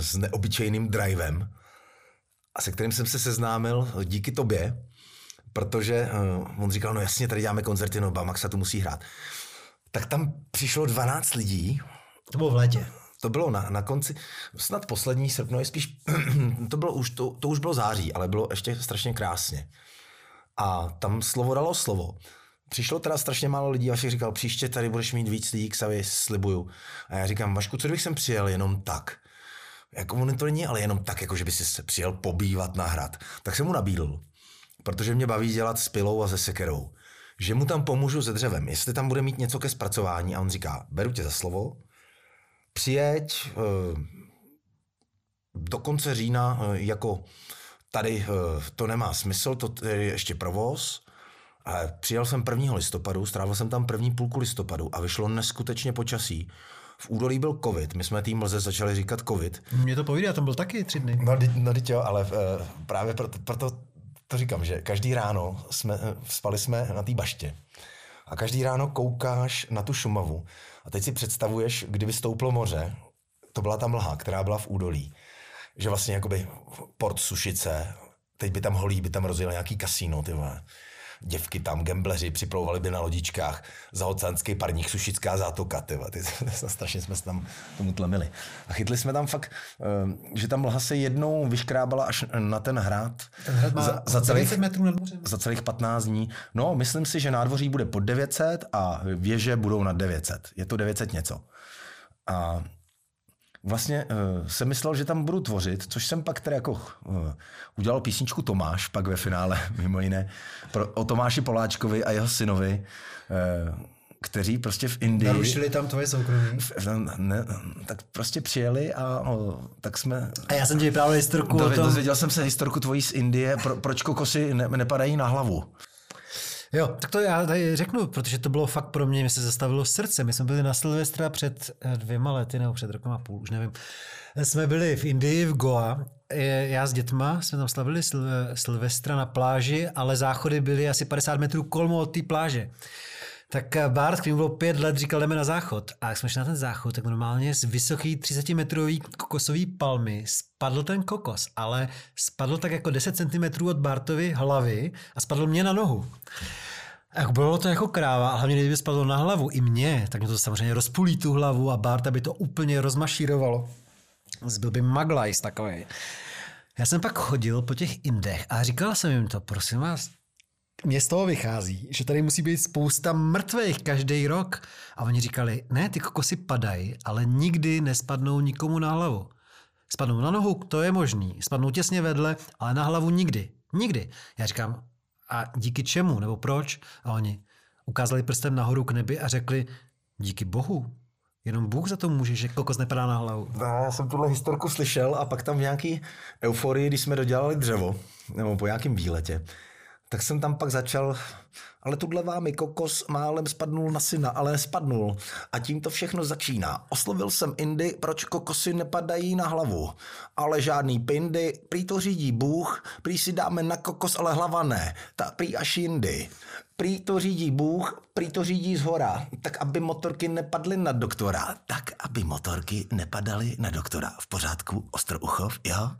s neobyčejným drivem. A se kterým jsem se seznámil díky tobě, protože on říkal, no jasně, tady děláme koncerty, no Baumaxa tu musí hrát. Tak tam přišlo 12 lidí. To bylo v létě. To bylo na konci, snad poslední srpno, je spíš, to už bylo září, ale bylo ještě strašně krásně. A tam slovo dalo slovo. Přišlo teda strašně málo lidí, Vašek říkal, příště tady budeš mít víc lidí, Xavi, slibuju. A já říkám, Vašku, co bych sem přijel jenom tak? Jako on to není, ale jenom tak, jako že by si přijel pobývat na hrad. Tak jsem mu nabídl, protože mě baví dělat s pilou a se sekerou, že mu tam pomůžu se dřevem, jestli tam bude mít něco ke zpracování. A on říká, beru tě za slovo, přijeď do konce října, jako tady to nemá smysl, to je ještě provoz. A přijel jsem 1. listopadu, strávil jsem tam první půlku listopadu a vyšlo neskutečně počasí. V údolí byl covid, my jsme té mlze začali říkat covid. Mě to povídá, tam byl taky 3 dny. No jo, ale právě proto to říkám, že každý ráno spali jsme na té baště a každý ráno koukáš na tu Šumavu a teď si představuješ, kdyby stouplo moře, to byla ta mlha, která byla v údolí, že vlastně jakoby port Sušice, teď by tam holí, by tam rozjel nějaký kasino, ty vole. Děvky tam, gambleři, připlouvali by na lodičkách, zaoceánský parník, Sušická zátoka, ty strašně jsme se tam tomu tlemili. A chytli jsme tam fakt, že ta mlha se jednou vyškrábala až na ten hrad. Ten hrad má za celých 15 dní. No, myslím si, že nádvoří bude pod 900 a věže budou nad 900. Je to 900 něco. A vlastně jsem myslel, že tam budu tvořit, což jsem pak teda jako udělal písničku Tomáš, pak ve finále mimo jiné, o Tomáši Poláčkovi a jeho synovi. kteří prostě v Indii... Narušili tam tvoje soukromí? Ne, tak prostě přijeli tak jsme... A já jsem ti vyprávěl historku o tom... Dozvěděl jsem se historku tvojí z Indie, proč kokosy nepadají na hlavu. Jo, tak to já tady řeknu, protože to bylo fakt pro mě, mi se zastavilo srdce. My jsme byli na Silvestra před 2 lety, nebo před 1,5 rokem, už nevím. Jsme byli v Indii, v Goa. Já s dětma jsme tam slavili Silvestra na pláži, ale záchody byly asi 50 metrů kolmo od té pláže. Tak Bart, kterým bylo 5 let, říkal, jdeme na záchod. A jak jsme šli na ten záchod, tak normálně z vysoký 30-metrový kokosový palmy spadl ten kokos, ale spadl tak jako 10 cm od Bartovy hlavy a spadl mě na nohu. A bylo to jako kráva, a hlavně kdyby spadlo na hlavu i mě, tak mě to samozřejmě rozpulí tu hlavu a Barta by to úplně rozmašírovalo. Zbyl by maglajs takový. Já jsem pak chodil po těch Indech a říkal jsem jim to, prosím vás, mně z toho vychází, že tady musí být spousta mrtvejch každý rok. A oni říkali, ne, ty kokosy padají, ale nikdy nespadnou nikomu na hlavu. Spadnou na nohu, to je možný. Spadnou těsně vedle, ale na hlavu nikdy. Nikdy. Já říkám, a díky čemu, nebo proč? A oni ukázali prstem nahoru k nebi a řekli, díky Bohu. Jenom Bůh za to může, že kokos nepadá na hlavu. Já jsem tuhle historku slyšel a pak tam v nějaký euforii, když jsme dodělali dřevo, nebo po nějakém výletě, tak jsem tam pak začal, ale tuhle vámi kokos málem spadnul na syna, ale spadnul. A tím to všechno začíná. Oslovil jsem Indy, proč kokosy nepadají na hlavu. Ale žádný pindy, prý to řídí Bůh, prý si dáme na kokos, ale hlava ne. Prý až jindy. Prý to řídí Bůh, prý to řídí zhora. Tak, aby motorky nepadly na doktora. Tak, aby motorky nepadaly na doktora. V pořádku, Ostrouchov, jo?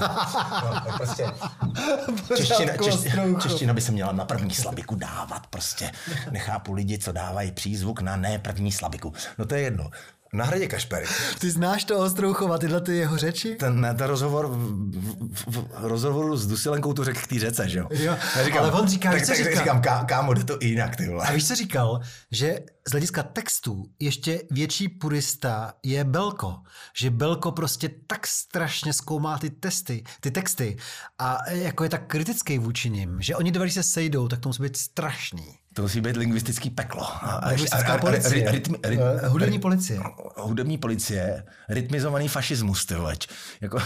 No, prostě. Čeština by se měla na první slabiku dávat, prostě. Nechápu lidi, co dávají přízvuk na ne první slabiku. No to je jedno. Na hradě Kašperk. Ty znáš to Ostrouchova, tyhle ty jeho řeči? Ten rozhovor v rozhovoru s Dusilenkou to řekl k té řece, že jo? Říkám, ale on říká, říkám, kámo, jde to jinak, ty vole. A víš, co říkal? Že z hlediska textů ještě větší purista je Belko. Že Belko prostě tak strašně zkoumá ty texty a jako je tak kritický vůči nim, že oni dva, když se sejdou, tak to musí být strašný. To musí být lingvistický peklo. Lingvistická policie. Hudební policie. Hudební policie. Rytmizovaný fašismus, ty vole. Jako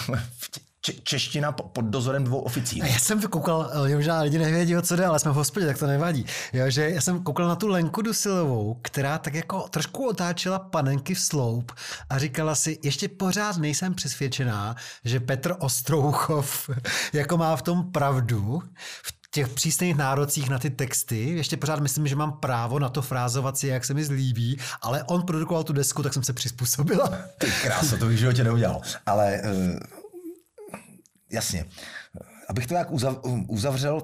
čeština pod dozorem 2 oficírů. Já jsem koukal, možná lidi nevědí, o co jde, ale jsme v hospodě, tak to nevadí. Jo, že já jsem koukal na tu Lenku Dusilovou, která tak jako trošku otáčela panenky v sloup a říkala si, ještě pořád nejsem přesvědčená, že Petr Ostrouchov jako má v tom pravdu, v těch přísných nárocích na ty texty. Ještě pořád myslím, že mám právo na to frázovat si, jak se mi zlíbí, ale on produkoval tu desku, tak jsem se přizpůsobila. Ty kráso, to bych v životě neudělal. Ale jasně, abych to jak uzavřel,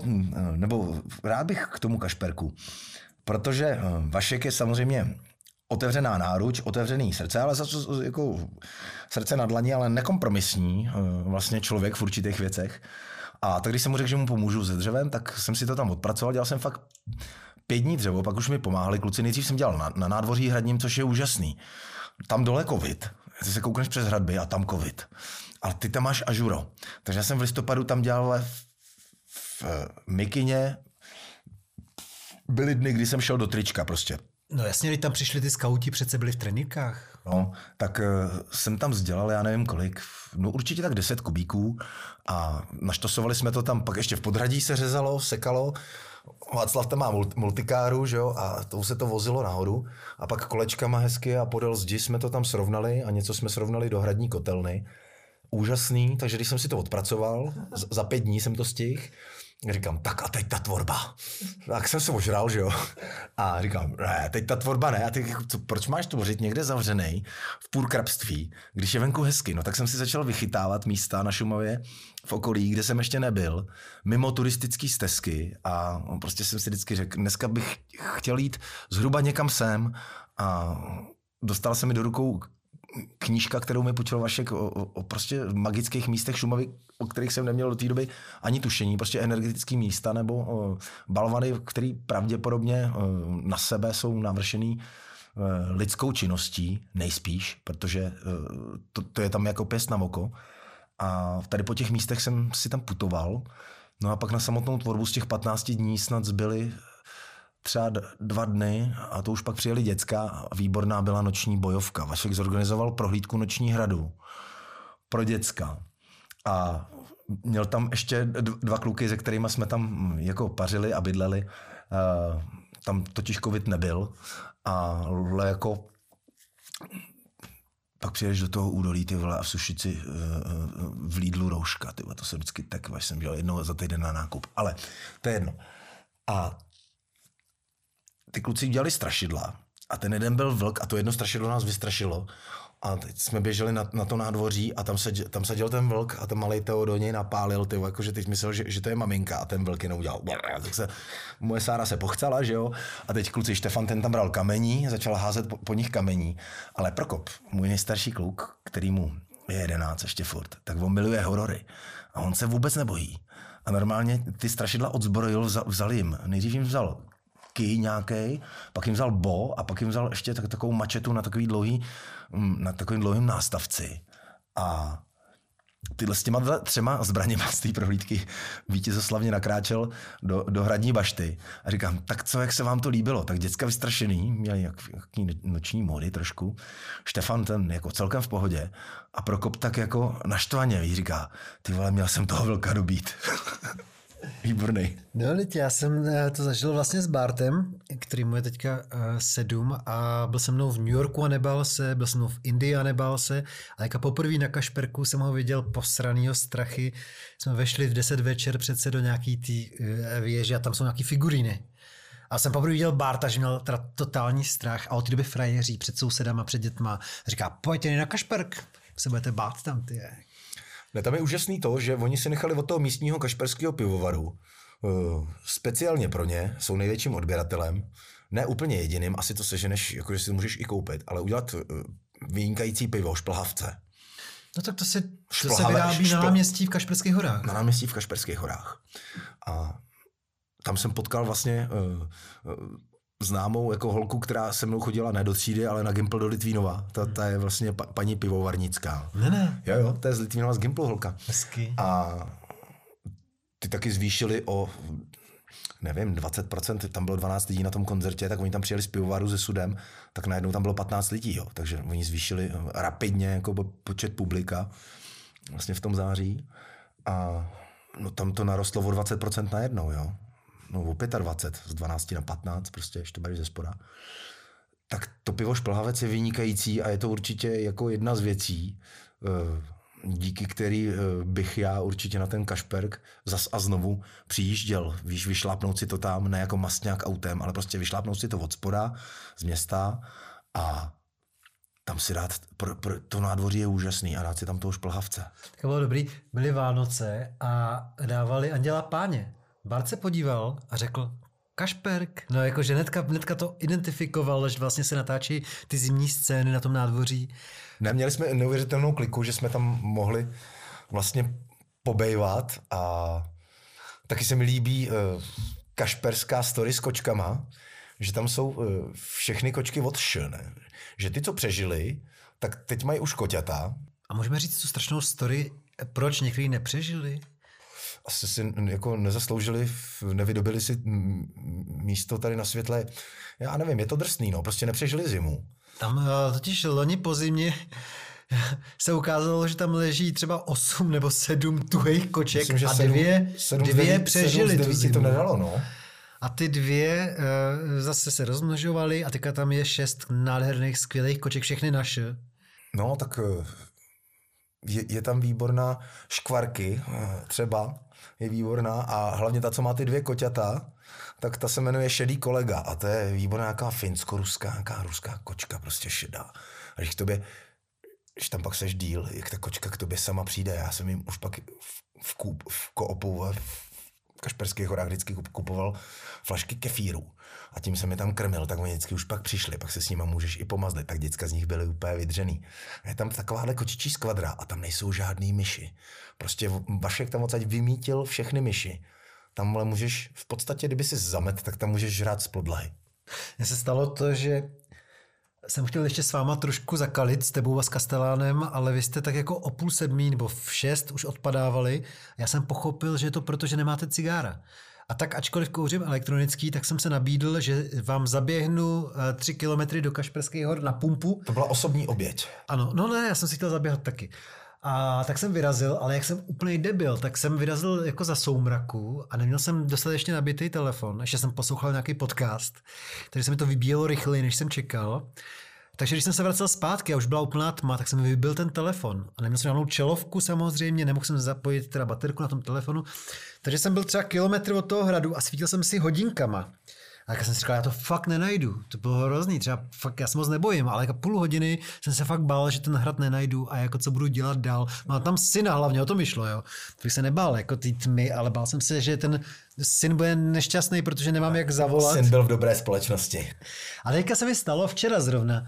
nebo rád bych k tomu Kašperku, protože Vašek je samozřejmě otevřená náruč, otevřený srdce, ale jako srdce na dlani, ale nekompromisní vlastně člověk v určitých věcech. A tak když jsem mu řekl, že mu pomůžu se dřevem, tak jsem si to tam odpracoval. Dělal jsem fakt 5 dní dřevo, pak už mi pomáhali kluci. Nejdřív jsem dělal na nádvoří hradním, což je úžasný. Tam dole covid. Ty se koukneš přes hradby a tam covid. Ale ty tam máš ažuro. Takže já jsem v listopadu tam dělal v mikině. Byly dny, kdy jsem šel do trička prostě. No jasně, když tam přišli ty skauti, přece byli v trenýrkách. No, tak jsem tam sdělal, já nevím kolik, no určitě tak 10 kubíků a naštosovali jsme to tam, pak ještě v podhradí se řezalo, sekalo, Václav tam má multikáru, že jo, a tou se to vozilo nahoru a pak kolečkama hezky a podél zdi jsme to tam srovnali a něco jsme srovnali do hradní kotelny. Úžasný, takže když jsem si to odpracoval, za 5 dní jsem to stihl. Říkám, tak a teď ta tvorba. Tak jsem se ožral, že jo. A říkám, ne, teď ta tvorba ne. A teď, proč máš tvořit někde zavřenej v půrkrabství, když je venku hezky? No tak jsem si začal vychytávat místa na Šumavě v okolí, kde jsem ještě nebyl, mimo turistické stezky. A prostě jsem si vždycky řekl, dneska bych chtěl jít zhruba někam sem. A dostala se mi do rukou knížka, kterou mi půjčil Vašek o prostě magických místech Šumavy, o kterých jsem neměl do té doby ani tušení, prostě energetický místa nebo balvany, které pravděpodobně na sebe jsou navršený lidskou činností, nejspíš, protože to je tam jako pěst na oko. A tady po těch místech jsem si tam putoval. No a pak na samotnou tvorbu z těch 15 dní snad zbyly třeba 2 dny a to už pak přijeli děcka a výborná byla noční bojovka. Vašek zorganizoval prohlídku noční hradu pro děcka a měl tam ještě 2 kluky, se kterými jsme tam jako pařili a bydleli. Tam totiž covid nebyl, ale jako pak přijdeš do toho údolí, ty vole, a v Sušici v Lidlu rouška, ty vole, to se vždycky tak, až jsem dělal jednou za týden na nákup, ale to je jedno. A ty kluci udělali strašidla a ten jeden byl vlk a to jedno strašidlo nás vystrašilo a teď jsme běželi na to nádvoří a tam seděl ten vlk a ten malej Teo do něj napálil, ty vole, jakože teď myslel, že to je maminka a ten vlk jenom udělal. Tak se, moje Sára se pochcala, že jo, a teď kluci Štefan, ten tam bral kamení, začal házet po nich kamení, ale Prokop, můj nejstarší kluk, který mu je 11 ještě furt, tak on miluje horory a on se vůbec nebojí a normálně ty strašidla odzbrojil, vzal jim, nejdřív jim vzal ký nějaký, pak jim vzal bo a pak jim vzal ještě takovou mačetu na takovým dlouhým nástavci. A tyhle s těma 3 zbraněma z té prohlídky vítězoslavně nakráčel do hradní bašty. A říkám, tak co, jak se vám to líbilo? Tak děcka vystrašený, měli nějaký noční módy trošku. Štefan ten jako celkem v pohodě. A Prokop tak jako naštvaně, víš, říká, ty vole, měl jsem toho vlka dobít. Výborný. No, já jsem to zažil vlastně s Bartem, který mu je teďka 7 a byl se mnou v New Yorku a nebál se, byl se mnou v Indii a nebál se, ale jako poprvé na Kašperku jsem ho viděl posranýho strachy. Jsme vešli v 10 večer přece do nějaký tý věže a tam jsou nějaký figuríny. A jsem poprvé viděl Barta, že měl teda totální strach a od té doby frajeří před sousedama, před dětma. Říká, pojďte na Kašperk, se budete bát tam, ty. Ne, tam je úžasný to, že oni si nechali od toho místního kašperského pivovaru, speciálně pro ně, jsou největším odběratelem, ne úplně jediným, asi to seženeš, jakože si to můžeš i koupit, ale udělat vynikající pivo, šplhavce. No tak to se vyrábí na náměstí v Kašperských horách. Na náměstí v Kašperských horách. A tam jsem potkal vlastně známou jako holku, která se mnou chodila ne do třídy, ale na Gimpel do Litvínova. Ta je vlastně paní pivovarnická. Ne. Jo, to je z Litvínova, z Gimplu holka. Hezky. A ty taky zvýšili o, nevím, 20%, tam bylo 12 lidí na tom koncertě, tak oni tam přijeli z pivovaru se sudem, tak najednou tam bylo 15 lidí, jo. Takže oni zvýšili rapidně jako počet publika vlastně v tom září. A no, tam to narostlo o 20% najednou, jo. No o 25, z 12 na 15, prostě ještě bereš ze spoda. Tak to pivo šplhavec je vynikající a je to určitě jako jedna z věcí, díky který bych já určitě na ten Kašperk zas a znovu přijížděl. Víš, vyšlápnout si to tam, ne jako masňák autem, ale prostě vyšlápnout si to od spoda, z města a tam si dát, to nádvoří je úžasný a dát si tam toho šplhavce. Tak bylo dobrý, byly Vánoce a dávali Anděla Páně. Bart se podíval a řekl Kašperk. No jakože hnedka to identifikoval, že vlastně se natáčí ty zimní scény na tom nádvoří. Neměli jsme neuvěřitelnou kliku, že jsme tam mohli vlastně pobejvat a taky se mi líbí kašperská story s kočkama, že tam jsou všechny kočky od šne. Že ty, co přežili, tak teď mají už koťata. A můžeme říct tu strašnou story, proč někdy nepřežili? Asi si jako nezasloužili, nevydobili si místo tady na světle. Já nevím, je to drsný, no, prostě nepřežili zimu. Tam totiž loni po zimě se ukázalo, že tam leží třeba 8 nebo 7 tuhejch koček. Myslím, že a 7, 2 přežili 7 tu zimu. To nedalo, no. A ty 2 zase se rozmnožovaly a teďka tam je 6 nádherných, skvělých koček, všechny naše. No, tak je tam výborná škvarky, třeba je výborná a hlavně ta, co má ty 2 koťata, tak ta se jmenuje Šedý kolega a to je výborná nějaká finsko-ruská, nějaká ruská kočka, prostě šedá. A když k tobě, když tam pak seš díl, jak ta kočka k tobě sama přijde, já jsem jim už pak v koopu v Kašperských horách vždycky kupoval flašky kefíru a tím jsem je tam krmil, tak oni vždycky už pak přišli, pak se s nima můžeš i pomazlit, tak děcka z nich byly úplně vydřený. A je tam takováhle kočičí skvadra a tam nejsou žádný myši. Prostě Vašek tam odsaď vymítil všechny myši. Tam ale můžeš, v podstatě, kdyby jsi zamet, tak tam můžeš žrát z podlahy. Mně se stalo to, že jsem chtěl ještě s váma trošku zakalit s tebou a s Kastelánem, ale vy jste tak jako o 6:30 nebo v 6 už odpadávali. Já jsem pochopil, že je to proto, že nemáte cigára. A tak ačkoliv kouřím elektronický, tak jsem se nabídl, že vám zaběhnu 3 kilometry do Kašperských hor na pumpu. To byla osobní oběť. Ano, no ne, já jsem si chtěl zaběhat taky. A tak jsem vyrazil, ale jak jsem úplný debil, tak jsem vyrazil jako za soumraku a neměl jsem dostatečně nabitý telefon, ještě jsem poslouchal nějaký podcast, takže se mi to vybíjelo rychleji, než jsem čekal. Takže když jsem se vracel zpátky a už byla úplná tma, tak jsem mi vybil ten telefon. A neměl jsem žádnou čelovku samozřejmě, nemohl jsem zapojit teda baterku na tom telefonu. Takže jsem byl třeba kilometr od toho hradu a svítil jsem si hodinkama. A tak jsem si říkal, já to fakt nenajdu. To bylo hrozný, třeba fakt, já se moc nebojím, ale jako půl hodiny jsem se fakt bál, že ten hrad nenajdu a jako co budu dělat dál. Mám tam syna hlavně, o to mi šlo, jo. To bych se nebál jako ty tmy, ale bál jsem se, že ten syn bude nešťastný, protože nemám jak zavolat. Syn byl v dobré společnosti. Ale teďka se mi stalo včera zrovna,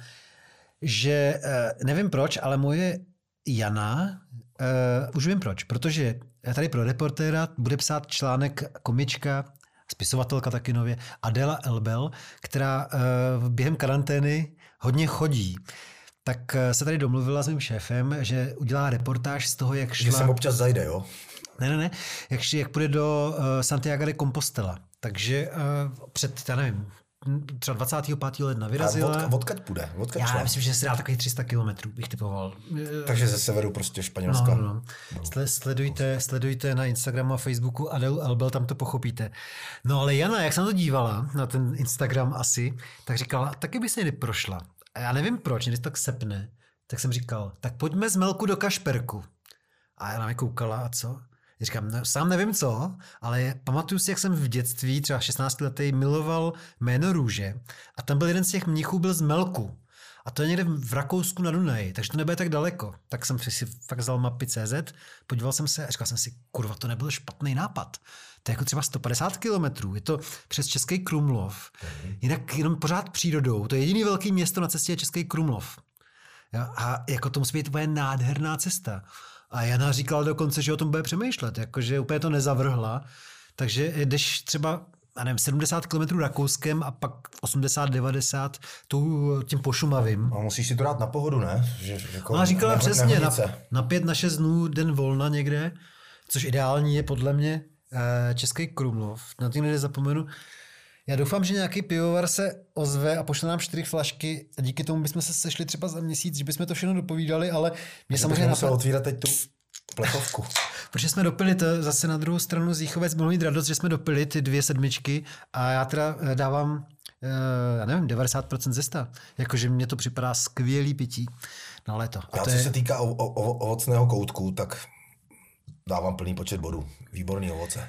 že nevím proč, ale moje Jana, už vím proč, protože tady pro Reportéra bude psát článek komička, spisovatelka taky nově, Adela Elbel, která během karantény hodně chodí. Tak se tady domluvila s mým šéfem, že udělá reportáž z toho, jak šla... Že sem občas zajde, jo? Ne. Jak půjde do Santiago de Compostela. Takže před, já nevím, třeba 25. ledna vyrazila. A odkud půjde? Já myslím, že se dá takových 300 kilometrů, bych typoval. Takže ze severu prostě Španělska. No. Sledujte na Instagramu a Facebooku Adelu Elbel, tam to pochopíte. No ale Jana, jak jsem to dívala na ten Instagram asi, tak říkala, taky by se neprošla. A já nevím proč, když tak sepne, tak jsem říkal, tak pojďme z Melku do Kašperku. A Jana mi koukala a co? Říkám, no, sám nevím co, ale pamatuju si, jak jsem v dětství, třeba 16letý, miloval Jméno růže a tam byl jeden z těch mnichů, byl z Melku. A to je někde v Rakousku na Dunaji, takže to nebude tak daleko. Tak jsem si fakt vzal mapy.cz, podíval jsem se a říkal jsem si, kurva, to nebyl špatný nápad. To je jako třeba 150 kilometrů, je to přes Český Krumlov. Jinak jenom pořád přírodou, to je jediný velký město na cestě je Český Krumlov. A jako to musí být úplně nádherná cesta. A Jana říkala dokonce, že o tom bude přemýšlet, jakože úplně to nezavrhla. Takže jdeš třeba, já nevím, 70 kilometrů Rakouskem a pak 80-90 tím pošumavým. A musíš si to dát na pohodu, ne? Že, jako ona říkala přesně, na 5-6 dnů den volna někde, což ideální je podle mě Český Krumlov. Na tím nezapomenu. Já doufám, že nějaký pivovar se ozve a pošle nám 4 flašky a díky tomu bychom se sešli třeba za měsíc, že bychom to všechno dopovídali, ale mě samozřejmě musel otvírat teď tu plechovku. Protože jsme dopili to zase na druhou stranu Zichovec, mohl mít radost, že jsme dopili ty 2 sedmičky a já teda dávám, já nevím, 90% ze 100. Jakože mně to připadá skvělý pití na léto. A co se týká ovocného koutku, tak dávám plný počet bodů. Výborný ovoce.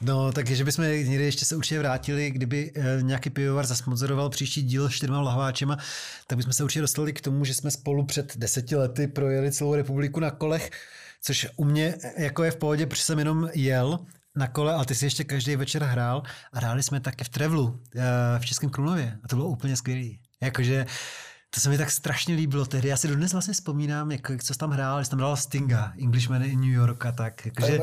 No, takže bychom někdy ještě se určitě vrátili, kdyby nějaký pivovar zasponzoroval příští díl 4 lahváčema, tak bychom se určitě dostali k tomu, že jsme spolu před 10 lety projeli celou republiku na kolech, což u mě jako je v pohodě, protože jsem jenom jel na kole, ale ty si ještě každý večer hrál a hráli jsme taky v Trevlu v Českém Krumlově a to bylo úplně skvělý. Jakože to se mi tak strašně líbilo tehdy. Já si dodnes vlastně vzpomínám, jak co jsi tam hrál, jestli tam hrál Stinga, Englishman in New York a tak. Jakože...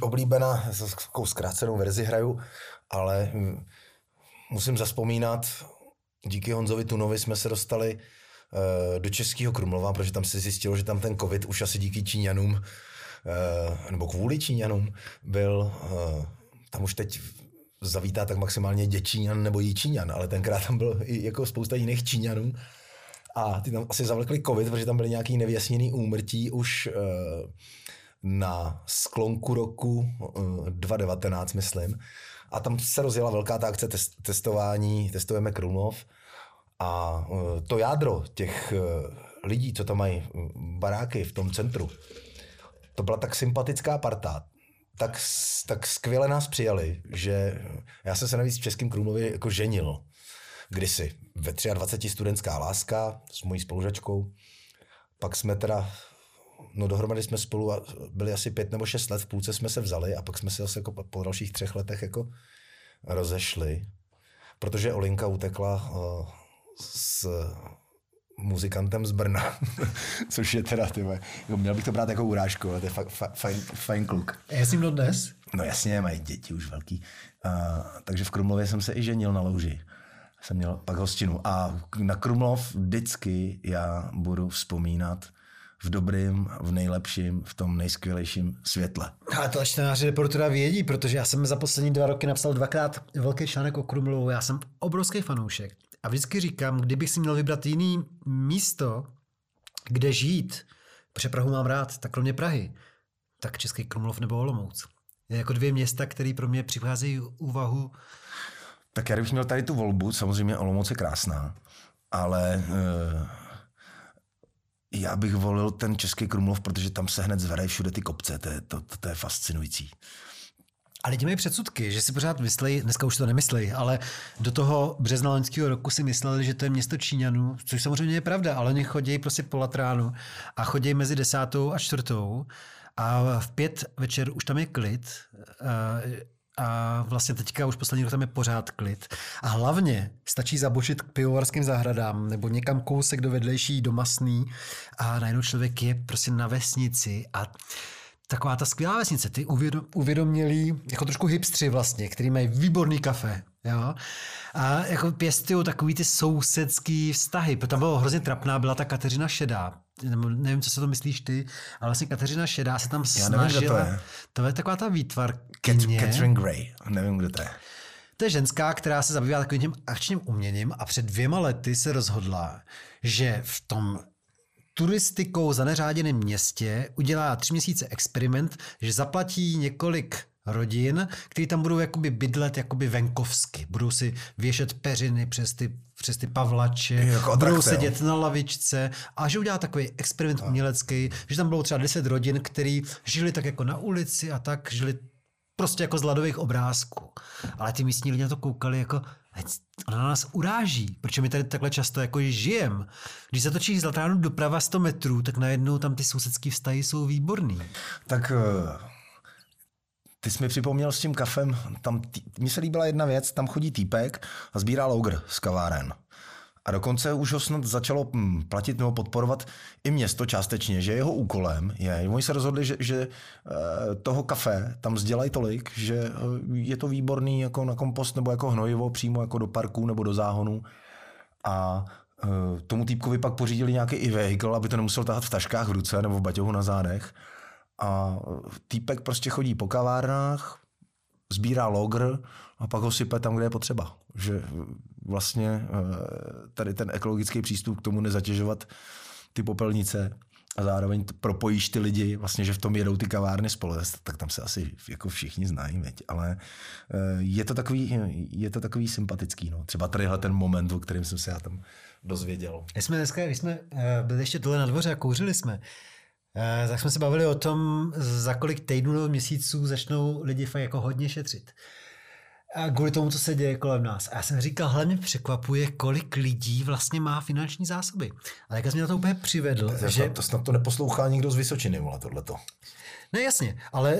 Oblíbená, takovou zkrácenou verzi hraju, ale musím zazpomínat, díky Honzovi Tunovi jsme se dostali do Českého Krumlova, protože tam se zjistilo, že tam ten covid už asi díky Číňanům, nebo kvůli Číňanům, byl tam už teď... Zavítá tak maximálně Děčíňan nebo Jičíňan, ale tenkrát tam byl i jako spousta jiných Číňanů. A ty tam asi zavlekli covid, protože tam byly nějaký nevyjasněný úmrtí už na sklonku roku 2019, myslím. A tam se rozjela velká ta akce testování, testujeme Krumlov. A to jádro těch lidí, co tam mají baráky v tom centru, to byla tak sympatická parta. Tak skvěle nás přijali, že já jsem se navíc v Českém Krumlově jako ženil kdysi ve 23 studentská láska s mojí spolužačkou. Pak jsme teda, no dohromady jsme spolu byli asi 5 nebo 6 let, v půlce jsme se vzali a pak jsme se zase jako po dalších 3 letech jako rozešli, protože Olinka utekla s muzikantem z Brna, což je teda, tyhle, měl bych to brát jako urážku, ale to je fajn kluk. A já jsem to dnes? No jasně, mají děti už velký. Takže v Krumlově jsem se i ženil na louži. Jsem měl pak hostinu. A na Krumlov vždycky já budu vzpomínat v dobrým, v nejlepším, v tom nejskvělejším světle. A to čtenáři reportu teda vědí, protože já jsem za poslední 2 roky napsal 2krát velký článek o Krumlovu. Já jsem obrovský fanoušek a vždycky říkám, kdybych si měl vybrat jiný místo, kde žít, protože Prahu mám rád, tak kromě Prahy, tak Český Krumlov nebo Olomouc. Je jako 2 města, které pro mě přicházejí úvahu. Tak já bych měl tady tu volbu, samozřejmě Olomouc je krásná, ale já bych volil ten Český Krumlov, protože tam se hned zvedají všude ty kopce, to je fascinující. A lidi mají předsudky, že si pořád myslejí, dneska už to nemyslejí, ale do toho března loňského roku si mysleli, že to je město Číňanů, což samozřejmě je pravda, ale oni chodí prostě po Latránu a chodí mezi 10. a 4. a v 5 večer už tam je klid a vlastně teďka už poslední rok tam je pořád klid. A hlavně stačí zabočit k pivovarským zahradám nebo někam kousek do vedlejší, do Masný a najednou člověk je prostě na vesnici a taková ta skvělá vesnice, ty uvědomělí, jako trošku hipstři vlastně, který mají výborný kafe, jo? A jako pěstují takový ty sousedský vztahy, protože tam bylo hrozně trapná, byla ta Kateřina Šedá, nevím, co si to myslíš ty, ale vlastně Kateřina Šedá se tam snažila, to je taková ta výtvarkyně. Catherine Gray, nevím, kdo to je. To je ženská, která se zabývá takovým tím akčním uměním a před 2 lety se rozhodla, že v tom turistikou zaneřáděném městě udělá 3 měsíce experiment, že zaplatí několik rodin, kteří tam budou jakoby bydlet jakoby venkovsky. Budou si věšet peřiny přes ty pavlače, budou sedět na lavičce a že udělá takový experiment umělecký, že tam bylo třeba 10 rodin, který žili tak jako na ulici a tak žili prostě jako z ladových obrázků. Ale ty místní lidi na to koukali jako ona nás uráží, protože my tady takhle často jako žijem. Když zatočíš z Latránu doprava 100 metrů, tak najednou tam ty sousedský vztahy jsou výborný. Tak ty jsi mi připomněl s tím kafem, tam mně se líbila jedna věc, tam chodí týpek a sbírá lougr z kaváren. A dokonce už ho snad začalo platit nebo podporovat i město částečně, že jeho úkolem je, oni se rozhodli, že toho kafe tam sdělají tolik, že je to výborný jako na kompost nebo jako hnojivo přímo jako do parků nebo do záhonů. A tomu týpkovi pak pořídili nějaký i vehikl, aby to nemusel tahat v taškách v ruce nebo v baťohu na zádech. A týpek prostě chodí po kavárnách, sbírá logr a pak ho sype tam, kde je potřeba. Že vlastně tady ten ekologický přístup k tomu nezatěžovat ty popelnice a zároveň propojíš ty lidi, vlastně, že v tom jedou ty kavárny spolu, tak tam se asi jako všichni znají, věď. Ale je to takový sympatický. No. Třeba tadyhle ten moment, o kterém jsem se já tam dozvěděl. Když jsme byli ještě dole na dvoře a kouřili jsme, tak jsme se bavili o tom, za kolik týdnů nebo měsíců začnou lidi fakt jako hodně šetřit. A kvůli tomu, co se děje kolem nás. A já jsem říkal, hlavně překvapuje, kolik lidí vlastně má finanční zásoby. Ale jak jsi mě na to úplně přivedl. Že... To snad to neposlouchá nikdo z Vysočiny, vole, tohleto. Ne, jasně, ale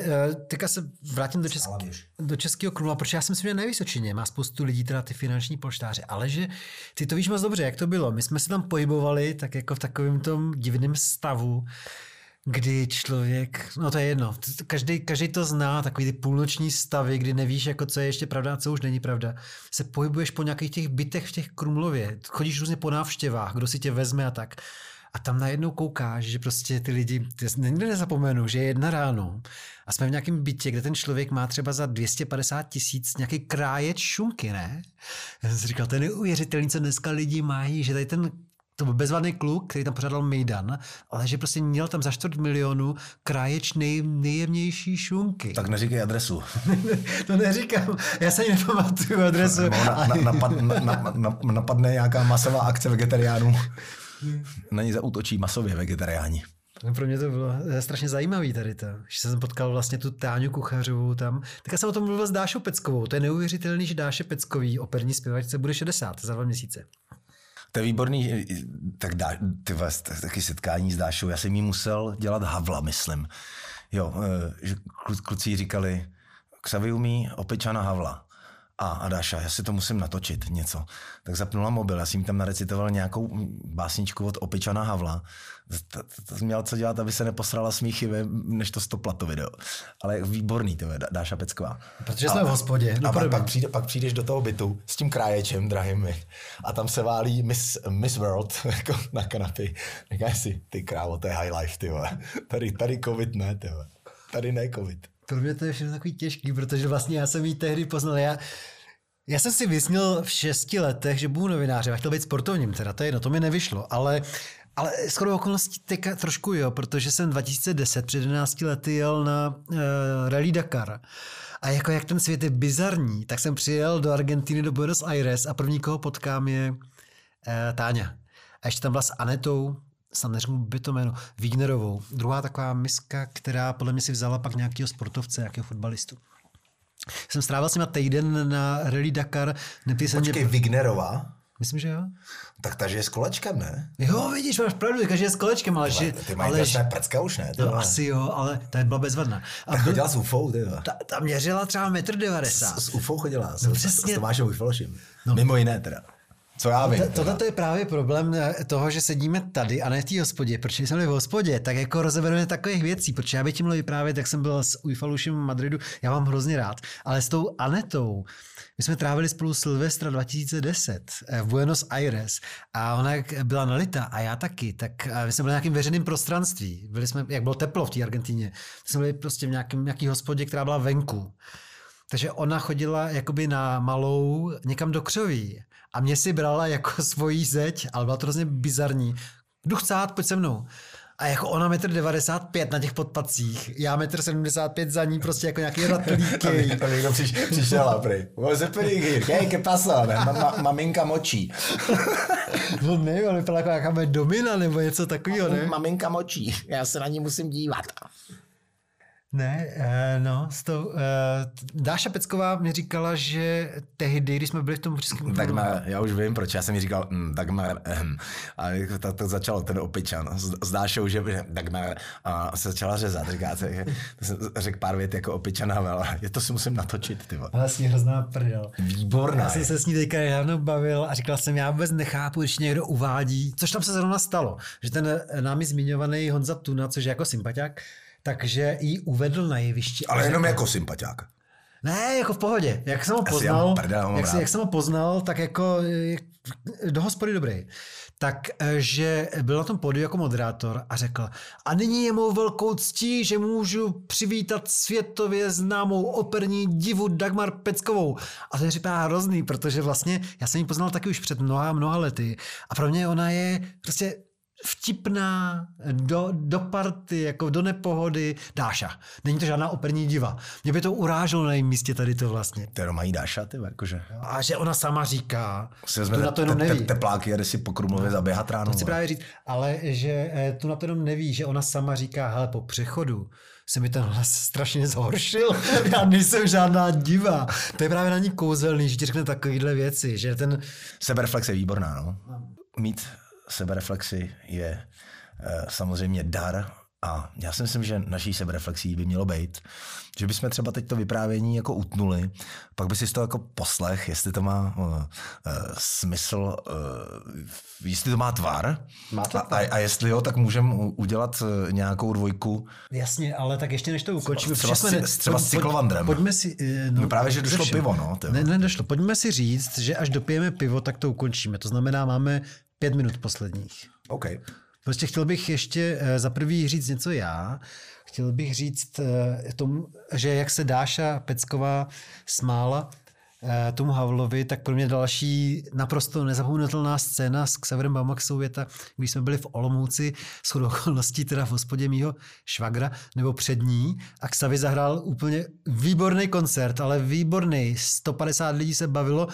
teďka se vrátím do Českého Krumlova, protože já jsem si myslím, že na Vysočině má spoustu lidí teda ty finanční polštáře, ale že ty to víš moc dobře, jak to bylo. My jsme se tam pohybovali tak jako v takovém tom divném stavu, kdy člověk, no to je jedno, každý to zná, takový ty půlnoční stavy, kdy nevíš, jako co je ještě pravda a co už není pravda. Se pohybuješ po nějakých těch bytech v těch Krumlově, chodíš různě po návštěvách, kdo si tě vezme a tak. A tam najednou koukáš, že prostě ty lidi, nikdy nezapomenu, že je 1 ráno a jsme v nějakém bytě, kde ten člověk má třeba za 250 000 nějaký krájec šunky, ne? Já jsem si říkal, to je neuvěřitelný, co dneska lidi mají, že tady ten to byl bezvadný kluk, který tam pořádal mejdan, ale že prostě měl tam za 4 milionu kráječ nejjemnější šunky. Tak neříkej adresu. To neříkám, já se ani nepamatuju adresu. Napadne nějaká masová akce vegetariánů. Na ní zaútočí masově vegetariáni. No, pro mě to bylo strašně zajímavý tady to, že jsem potkal vlastně tu Táňu Kuchařovou tam. Tak já jsem o tom mluvil s Dášou Peckovou. To je neuvěřitelný, že Dáše Peckový, operní zpěvačce, bude 60 za 2 měsíce. To je výborný, tak taky setkání s Dášou. Já jsem jí musel dělat Havla, myslím. Jo, že kluci říkali Xaviumi Opečana Havla. a Dáša, já si to musím natočit něco. Tak zapnula mobil, já jsem tam narecitoval nějakou básničku od Opičana Havla. To měl co dělat, aby se neposrala s mý chyby, než to stopla to video. Ale výborný, to je Dáša Pecková. Protože jsme v hospodě. A pak přijdeš do toho bytu s tím kráječem drahým a tam se válí Miss World jako na kanapě. Říkáš si, ty krávo, to je high life, ty vole. Tady covid ne, ty vole. Tady ne covid. Pro mě to je všechno takový těžký, protože vlastně já jsem ji tehdy poznal. Já jsem si vysnil v 6 letech, že budu novinářem a chtěl být sportovním, teda to je jedno, to mi nevyšlo, ale skoro okolností teďka trošku jo, protože jsem 2010 před 11 lety jel na Rally Dakar a jako jak ten svět je bizarní, tak jsem přijel do Argentiny, do Buenos Aires a první, koho potkám je Táňa. A ještě tam byla s Anetou, snad neřeknu by to jméno, Vignerovou. Druhá taková miska, která podle mě si vzala pak nějakého sportovce, nějakého fotbalistu. Jsem strávil s nima týden na Rally Dakar. Počkej, Vignerová? Myslím, že jo. Tak ta, že je s kolečkem, ne? Jo, vidíš, máš pravdu, že je s kolečkem, ale... Ty mají vlastně prcka už, ne? No, asi jo, ale ta byla bezvadná. Tak chodila s UFO, ty jo. Ta měřila třeba 1,90 m. S UFO chodila, s Tomášem Ujfalošem. Mimo jiné teda. Co já vím. Tohle je právě problém toho, že sedíme tady a ne v té hospodě. Protože když jsme byli v hospodě, tak jako rozebereme takových věcí. Protože já bych tím měl vyprávět, jak jsem byl s Ujfalušem v Madridu. Já mám hrozně rád. Ale s tou Anetou, my jsme trávili spolu Silvestra 2010 v Buenos Aires a ona byla nalita a já taky. Tak my jsme byli v nějakém veřejném prostranství. Byli jsme, jak bylo teplo v té Argentině. My jsme byli prostě v nějaký hospodě, která byla venku. Takže ona chodila jakoby na malou někam do křoví. A mě si brala jako svoji zeď, ale byla to hrozně bizarní. Jdu chcát, pojď se mnou. A jako ona 1,95 m na těch podpacích, já 1,75 m za ní, prostě jako nějaký ratlíky. To někdo přišel, prý. Hej, ke pasa, maminka močí. No nevím, on vypadal jako nějaká moje domina nebo něco takového, ne? Maminka močí, já se na ní musím dívat. Ne, no, Dáša Pecková mi říkala, že tehdy, když jsme byli v tom Českém Krumlově... Já už vím, proč, já jsem jí říkal, a to začalo ten Opičan, s Dášou, že a se začala řezat, říká se, řekl pár vět jako Opičan Havel, je to si musím natočit, ty vole. Ale s ní hrozná prdel. Výborná. Já jsem se s ní teďka nedávno bavil a říkal jsem, já vůbec nechápu, když někdo uvádí, což tam se zrovna stalo, že ten námi zmiňovaný Honza Tuna, což je jako sympaťák, takže ji uvedl na jevišti. Ale jenom jako sympaťák. Ne, jako v pohodě. Jak jsem ho poznal, tak jako do hospody dobrý. Takže byl na tom pódiu jako moderátor a řekl, a nyní je mou velkou ctí, že můžu přivítat světově známou operní divu Dagmar Peckovou. A to je říká hrozný, protože vlastně já jsem ji poznal taky už před mnoha lety a pro mě ona je prostě... vtipná, do party, jako do nepohody, Dáša. Není to žádná operní diva. Mě by to uráželo na jejím místě tady to vlastně. To mají Dáša, ty Markože. A že ona sama říká, tu na to jenom neví. Tepláky, jde si po Krumlově zaběhat ráno. To chci právě říct, ale že tu na to jenom neví, že ona sama říká, hele, po přechodu se mi ten hlas strašně zhoršil. Já nejsem žádná diva. To je právě na ní kouzelný, že ti řekne takovýhle věci, že ten... Sebereflex je výborná, no. Mít sebereflexi je samozřejmě dar a já si myslím, že naší sebereflexí by mělo být, že bychom třeba teď to vyprávění jako utnuli, pak by si to jako poslech, jestli to má smysl, jestli to má tvar. Má to a jestli jo, tak můžeme udělat nějakou dvojku. Jasně, ale tak ještě než to ukončíme. Třeba s cyklovandrem. Pojďme si... No, právě, že došlo pivo, no. Nedošlo. Pojďme si říct, že až dopijeme pivo, tak to ukončíme. To znamená, máme 5 minut posledních. OK. Prostě chtěl bych ještě za prvý říct něco já. Chtěl bych říct tomu, že jak se Dáša Pecková smála tomu Havlovi, tak pro mě další naprosto nezapomenutelná scéna s Xavierem Baumaxou je ta, když jsme byli v Olomouci, shodou okolností teda v hospodě mýho švagra, nebo před ní, a Xavi zahrál úplně výborný koncert, ale výborný, 150 lidí se bavilo.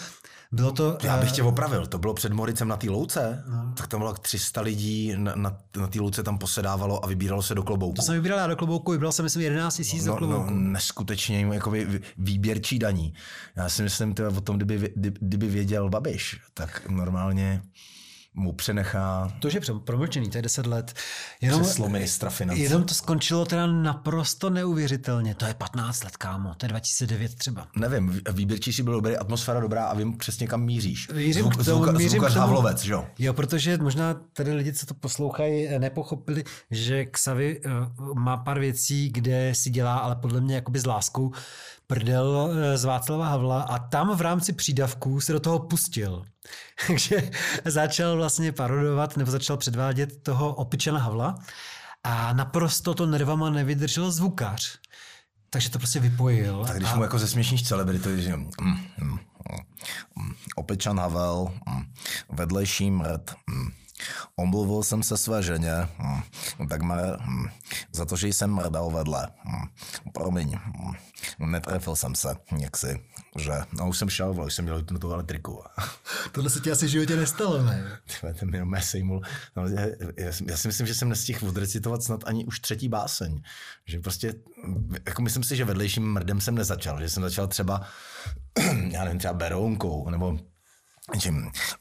Bylo to, já bych tě opravil, to bylo před Moricem na té louce, no. Tak tam bylo 300 lidí, na té louce tam posedávalo a vybíralo se do klobouku. To jsem vybíral já do klobouku, vybral jsem myslím 11 000 do klobouku. No, neskutečně jakoby výběrčí daní. Já si myslím, o tom, kdyby věděl Babiš, tak normálně mu přenechá... To už je promlčený, to je 10 let. Přeslo ministra financí. Jenom to skončilo teda naprosto neuvěřitelně. To je 15 let, kámo, to je 2009 třeba. Nevím, výběrčí byl dobrý, atmosféra dobrá a vím přesně, kam míříš. Zvukař Havlovec, že jo? Jo, protože možná tady lidi, co to poslouchají, nepochopili, že Xavi má pár věcí, kde si dělá, ale podle mě jakoby s láskou, prdel z Václava Havla a tam v rámci přídavků se do toho pustil. Takže začal vlastně parodovat nebo začal předvádět toho opičena Havla a naprosto to nervama nevydržel zvukař. Takže to prostě vypojil. Tak když mu jako zesměšníš celebritu, že opičan Havel, vedlejší mrt, omluvil jsem se své ženě, tak za to, že jsem mrdal vedle. Promiň, netrefil jsem se, jaksi, že. No už jsem šel, už jsem dělal tu elektriku. Tohle se ti asi v životě nestalo, ne? Ten jenom sejmul. No, já si myslím, že jsem nestihl odrecitovat snad ani už 3. báseň. Že prostě, jako myslím si, že vedlejším mrdem jsem nezačal. Že jsem začal třeba, já nevím, třeba berounkou, nebo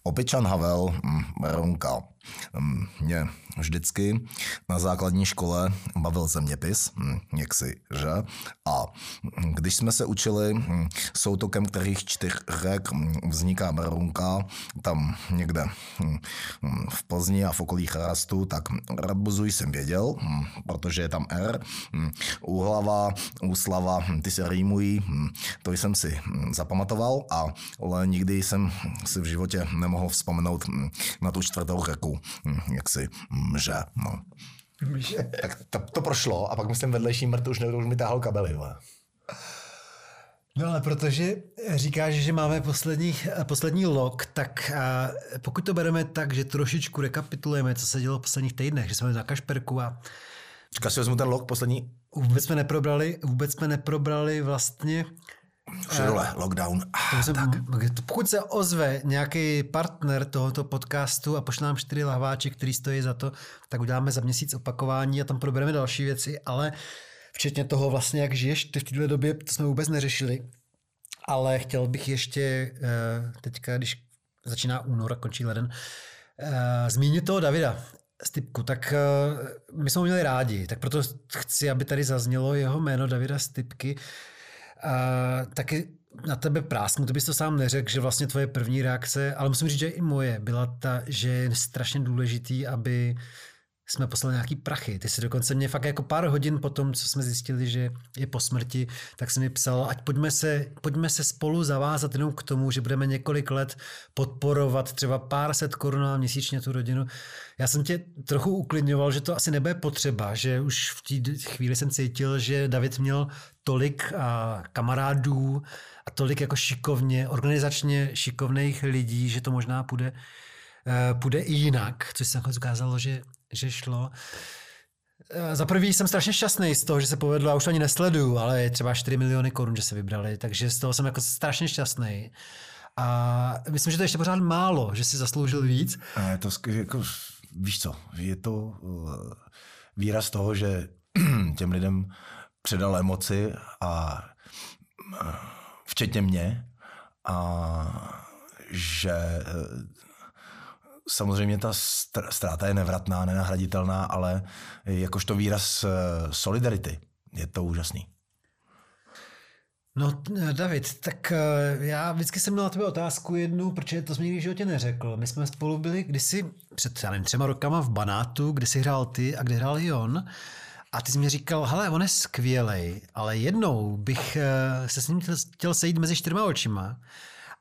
opičan Havel, Ronka, mě vždycky na základní škole bavil zeměpis, jaksi, že? A když jsme se učili soutokem kterých 4 řek vzniká Berounka, tam někde v Plzni a v okolí Charastu, tak Rabuzuj jsem věděl, protože je tam R, Úhlava, Úslava, ty se rýmují, to jsem si zapamatoval, ale nikdy jsem si v životě nemohl vzpomenout na tu 4. řeku, jaksi, že, no. Tak to prošlo a pak myslím vedlejší mrt už nebudu, už mi táhl kabely. Ne? No ale protože říkáš, že máme poslední log, tak pokud to bereme tak, že trošičku rekapitulujeme, co se dělo v posledních týdnech, že jsme na Kašperku a... Říká si, vezmu ten log poslední... Vůbec jsme neprobrali vlastně... Předole, lockdown. Pokud se ozve nějaký partner tohoto podcastu a pošle nám 4 lahváče, který stojí za to, tak uděláme za měsíc opakování a tam probereme další věci, ale včetně toho vlastně, jak žiješ ty v této době, to jsme vůbec neřešili. Ale chtěl bych ještě teďka, když začíná únor a končí leden, zmínit toho Davida Stypku. Tak my jsme ho měli rádi, tak proto chci, aby tady zaznělo jeho jméno Davida Stypky. Taky na tebe prásknu, to bys to sám neřekl, že vlastně tvoje první reakce, ale musím říct, že i moje byla ta, že je strašně důležitý, aby jsme poslali nějaký prachy. Ty si dokonce mě fakt jako pár hodin po tom, co jsme zjistili, že je po smrti, tak jsi mi psal, ať pojďme se spolu zavázat jenom k tomu, že budeme několik let podporovat třeba pár set korun měsíčně tu rodinu. Já jsem tě trochu uklidňoval, že to asi nebude potřeba, že už v té chvíli jsem cítil, že David měl tolik kamarádů a tolik jako šikovně, organizačně šikovných lidí, že to možná půjde i jinak, což se nakonec ukázalo, že šlo. Za prvý jsem strašně šťastný z toho, že se povedlo, a už ani nesleduju, ale je třeba 4 miliony korun, že se vybrali, takže z toho jsem jako strašně šťastný. A myslím, že to ještě pořád málo, že si zasloužil víc. To jako, víš co, je to výraz toho, že těm lidem předal emoci a včetně mě a že samozřejmě ta ztráta je nevratná, nenahraditelná, ale jakožto výraz solidarity. Je to úžasný. No David, tak já vždycky jsem měl na tebe otázku jednu, protože to jsi mi nikdy v životě neřekl. My jsme spolu byli kdysi před 3 rokama v Banátu, kde si hrál ty a kde hrál i on. A ty jsi mi říkal, hele, on je skvělej, ale jednou bych se s ním chtěl sejít mezi 4 očima.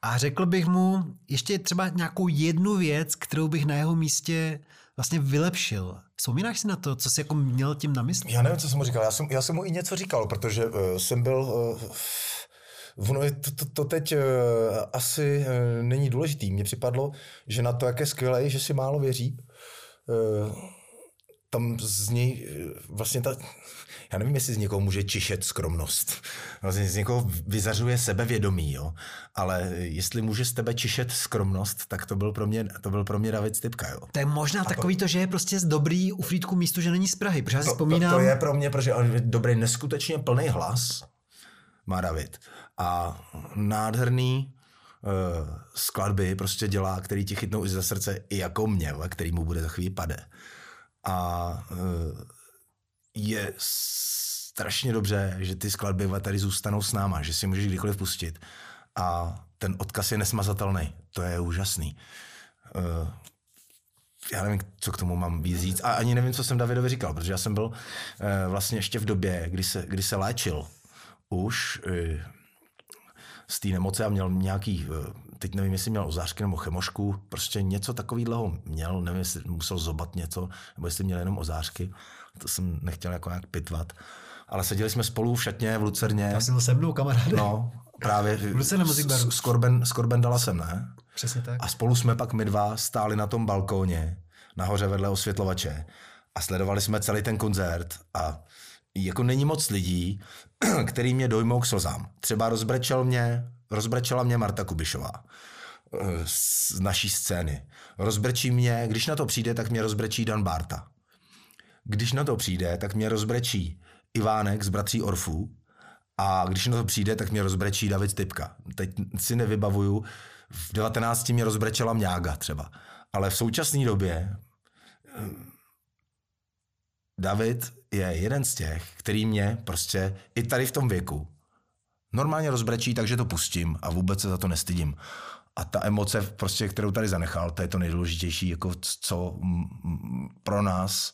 A řekl bych mu ještě třeba nějakou jednu věc, kterou bych na jeho místě vlastně vylepšil. Vzpomínáš si na to, co jsi jako měl tím na mysli? Já nevím, co jsem mu říkal. Já jsem mu i něco říkal, protože jsem byl... To teď asi není důležitý. Mně připadlo, že na to, jak je skvělej, že si málo věří. Tam z něj vlastně ta... Já nevím, jestli z někoho může čišet skromnost. Vlastně z někoho vyzařuje sebevědomí, jo. Ale jestli může z tebe čišet skromnost, tak to byl pro mě David Stypka, jo. To je možná takový to, že je prostě dobrý u Frýdku místu, že není z Prahy, protože já si vzpomínám... To je pro mě, protože on je dobrý, neskutečně plný hlas má David. A nádherný skladby prostě dělá, který ti chytnou i za srdce, i jako mě, který mu bude za chvíli pade. A je strašně dobře, že ty skladby tady zůstanou s náma, že si můžeš kdykoliv pustit. A ten odkaz je nesmazatelný. To je úžasný. Já nevím, co k tomu mám víc říct. A ani nevím, co jsem Davidovi říkal, protože já jsem byl vlastně ještě v době, kdy se léčil už z té nemoci a měl nějaký, teď nevím, jestli měl ozářky nebo chemošku, prostě něco takového měl, nevím, jestli musel zobat něco, nebo jestli měl jenom ozářky, to jsem nechtěl jako nějak pitvat. Ale seděli jsme spolu v šatně v Lucerně. Já jsem byl se mnou, kamaráde. No, právě. Lucerna Music Bar. Skorben dala jsem, ne? Přesně tak. A spolu jsme pak my dva stáli na tom balkóně, nahoře vedle osvětlovače a sledovali jsme celý ten koncert a jako není moc lidí, který mě dojmou k slzám. Třeba rozbrečela mě Marta Kubišová z naší scény. Rozbrečí mě, když na to přijde, tak mě rozbrečí Dan Barta. Když na to přijde, tak mě rozbrečí Ivánek z Bratří Orfů a když na to přijde, tak mě rozbrečí David Stypka. Teď si nevybavuju, v 19. mě rozbrečela Mňága třeba. Ale v současné době David je jeden z těch, který mě prostě i tady v tom věku normálně rozbrečí, takže to pustím a vůbec se za to nestydím. A ta emoce, prostě, kterou tady zanechal, to je to nejdůležitější, jako co pro nás,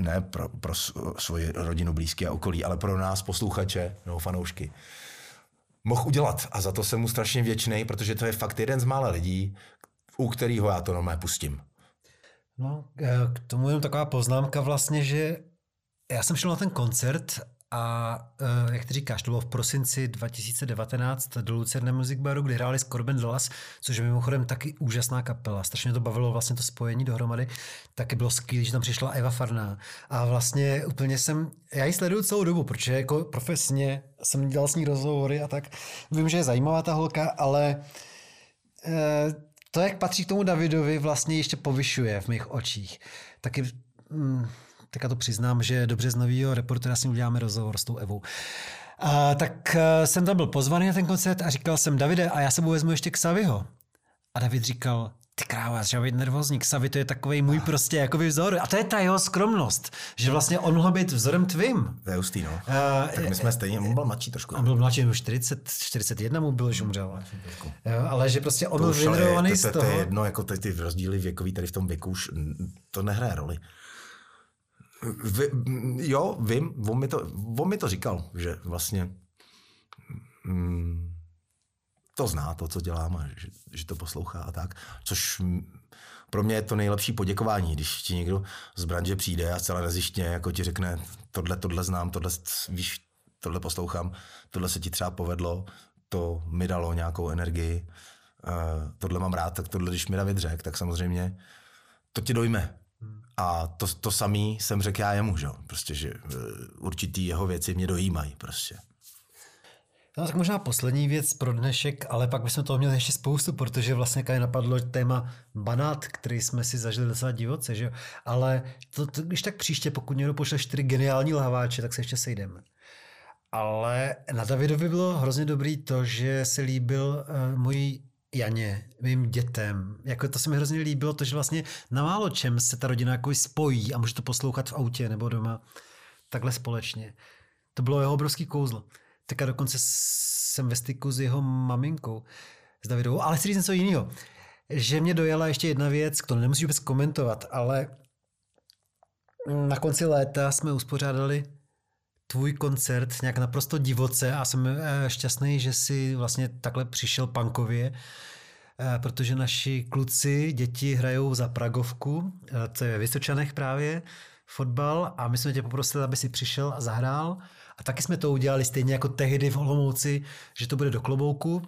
ne pro svoji rodinu, blízké a okolí, ale pro nás posluchače nebo fanoušky, mohl udělat. A za to jsem mu strašně vděčný, protože to je fakt jeden z mála lidí, u kterého já to normálně pustím. No, k tomu jenom taková poznámka vlastně, že já jsem šel na ten koncert a jak ty říkáš, to bylo v prosinci 2019 do Lucerna Music Baru, kde hráli Skorben Dallas, což je mimochodem taky úžasná kapela. Strašně to bavilo vlastně to spojení dohromady. Taky bylo skvělé, že tam přišla Eva Farná. A vlastně úplně já ji sleduju celou dobu, protože jako profesně jsem dělal s ní rozhovory a tak. Vím, že je zajímavá ta holka, ale to, jak patří k tomu Davidovi, vlastně ještě povyšuje v mých očích. Taky tak já to přiznám, že dobře z novýho reportera s ním uděláme rozhovor s tou Evou. Tak jsem tam byl pozvaný na ten koncert a říkal jsem: Davide, a já sebou vezmu ještě Xaviho. A David říkal: ty krávo, já jsem být nervózní, Xavi to je takovej můj prostě jakoby vzor. A to je ta jeho skromnost, že vlastně on mohl být vzorem tvým. To je hustý, no. Tak my jsme stejně, on byl mladší trošku. On byl mladší, už 41 mu bylo, že umřel. Ale že prostě on byl vynervovaný z toho. To je jedno, jako ty rozdíly věkový tady v tom věku už to nehraje roli. Jo, vím, on mi to říkal, že vlastně to zná, to, co dělám, a že to poslouchá a tak. Což pro mě je to nejlepší poděkování, když ti někdo z branže přijde a zcela nezištně jako ti řekne: tohle znám, tohle poslouchám, tohle se ti třeba povedlo, to mi dalo nějakou energii, tohle mám rád, tak tohle, když mi David řek, tak samozřejmě to ti dojme. A to samý jsem řekl já jemu, že? Prostě, že určitý jeho věci mě dojímají prostě. No, tak možná poslední věc pro dnešek, ale pak bychom toho měli ještě spoustu, protože vlastně tady napadlo téma Banát, který jsme si zažili docela divoce, že jo? Ale to, když tak příště, pokud někdo pošle 4 geniální lhaváče, tak se ještě sejdeme. Ale na Davidovi bylo hrozně dobrý to, že se líbil mojí Janě, mým dětem. Jako to se mi hrozně líbilo, to, že vlastně na málo čem se ta rodina jako spojí a může to poslouchat v autě nebo doma takhle společně. To bylo jeho obrovský kouzlo. Tak a dokonce jsem ve styku s jeho maminkou, s Davidovou. Ale chci říct něco jiného. Že mě dojela ještě jedna věc, kterou nemusíš vůbec komentovat, ale na konci léta jsme uspořádali tvůj koncert nějak naprosto divoce a jsem šťastný, že jsi vlastně takhle přišel punkově, protože naši kluci, děti hrajou za Pragovku, co je ve Vysočanech právě, fotbal, a my jsme tě poprosili, aby si přišel a zahrál. A taky jsme to udělali stejně jako tehdy v Olomouci, že to bude do klobouku.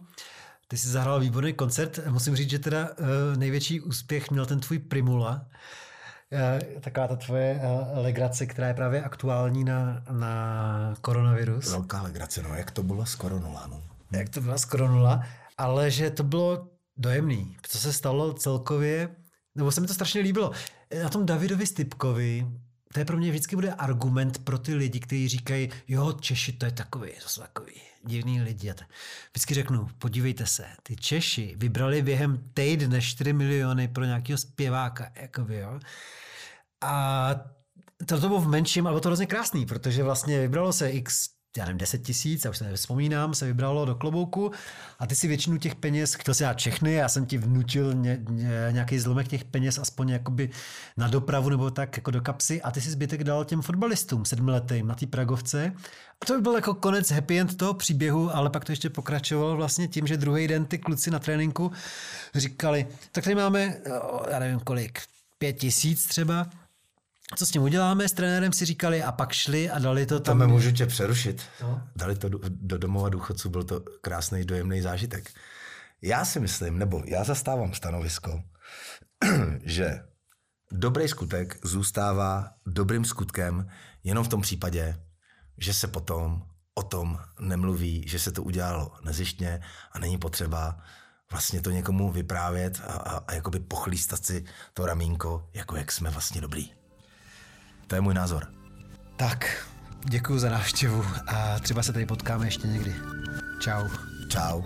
Ty jsi zahrál výborný koncert. Musím říct, že teda největší úspěch měl ten tvůj Primula. Taková ta tvoje legrace, která je právě aktuální na koronavirus. Velká legrace, no. Jak to byla skoro nula, no. Jak to byla skoro nula, ale že to bylo dojemný. Co se stalo celkově, nebo se mi to strašně líbilo. Na tom Davidovi Stypkovi to je pro mě vždycky bude argument pro ty lidi, kteří říkají, jo, Češi, to je takový, to jsou takový divný lidi. Vždycky řeknu, podívejte se, ty Češi vybrali během týdne 4 miliony pro nějakého zpěváka, jakoby, jo. A to bylo v menším, ale to hrozně krásný, protože vlastně vybralo se x, já nevím, 10 000, já už se nevzpomínám, se vybralo do klobouku a ty si většinu těch peněz, chtěl si dát všechny, já jsem ti vnutil nějaký zlomek těch peněz, aspoň jakoby na dopravu nebo tak jako do kapsy a ty si zbytek dal těm fotbalistům 7letým na té Pragovce. A to by byl jako konec happy end toho příběhu, ale pak to ještě pokračovalo vlastně tím, že druhý den ty kluci na tréninku říkali, tak tady máme, já nevím kolik, 5 000 třeba. Co s tím uděláme? S trenérem si říkali a pak šli a dali to tam. Tam můžu tě přerušit. No. Dali to do domova důchodců, byl to krásný, dojemný zážitek. Já si myslím, nebo já zastávám stanovisko, že dobrý skutek zůstává dobrým skutkem jenom v tom případě, že se potom o tom nemluví, že se to udělalo nezištně a není potřeba vlastně to někomu vyprávět a jakoby pochlístat si to ramínko, jako jak jsme vlastně dobrý. To je můj názor. Tak, děkuju za návštěvu a třeba se tady potkáme ještě někdy. Čau. Čau.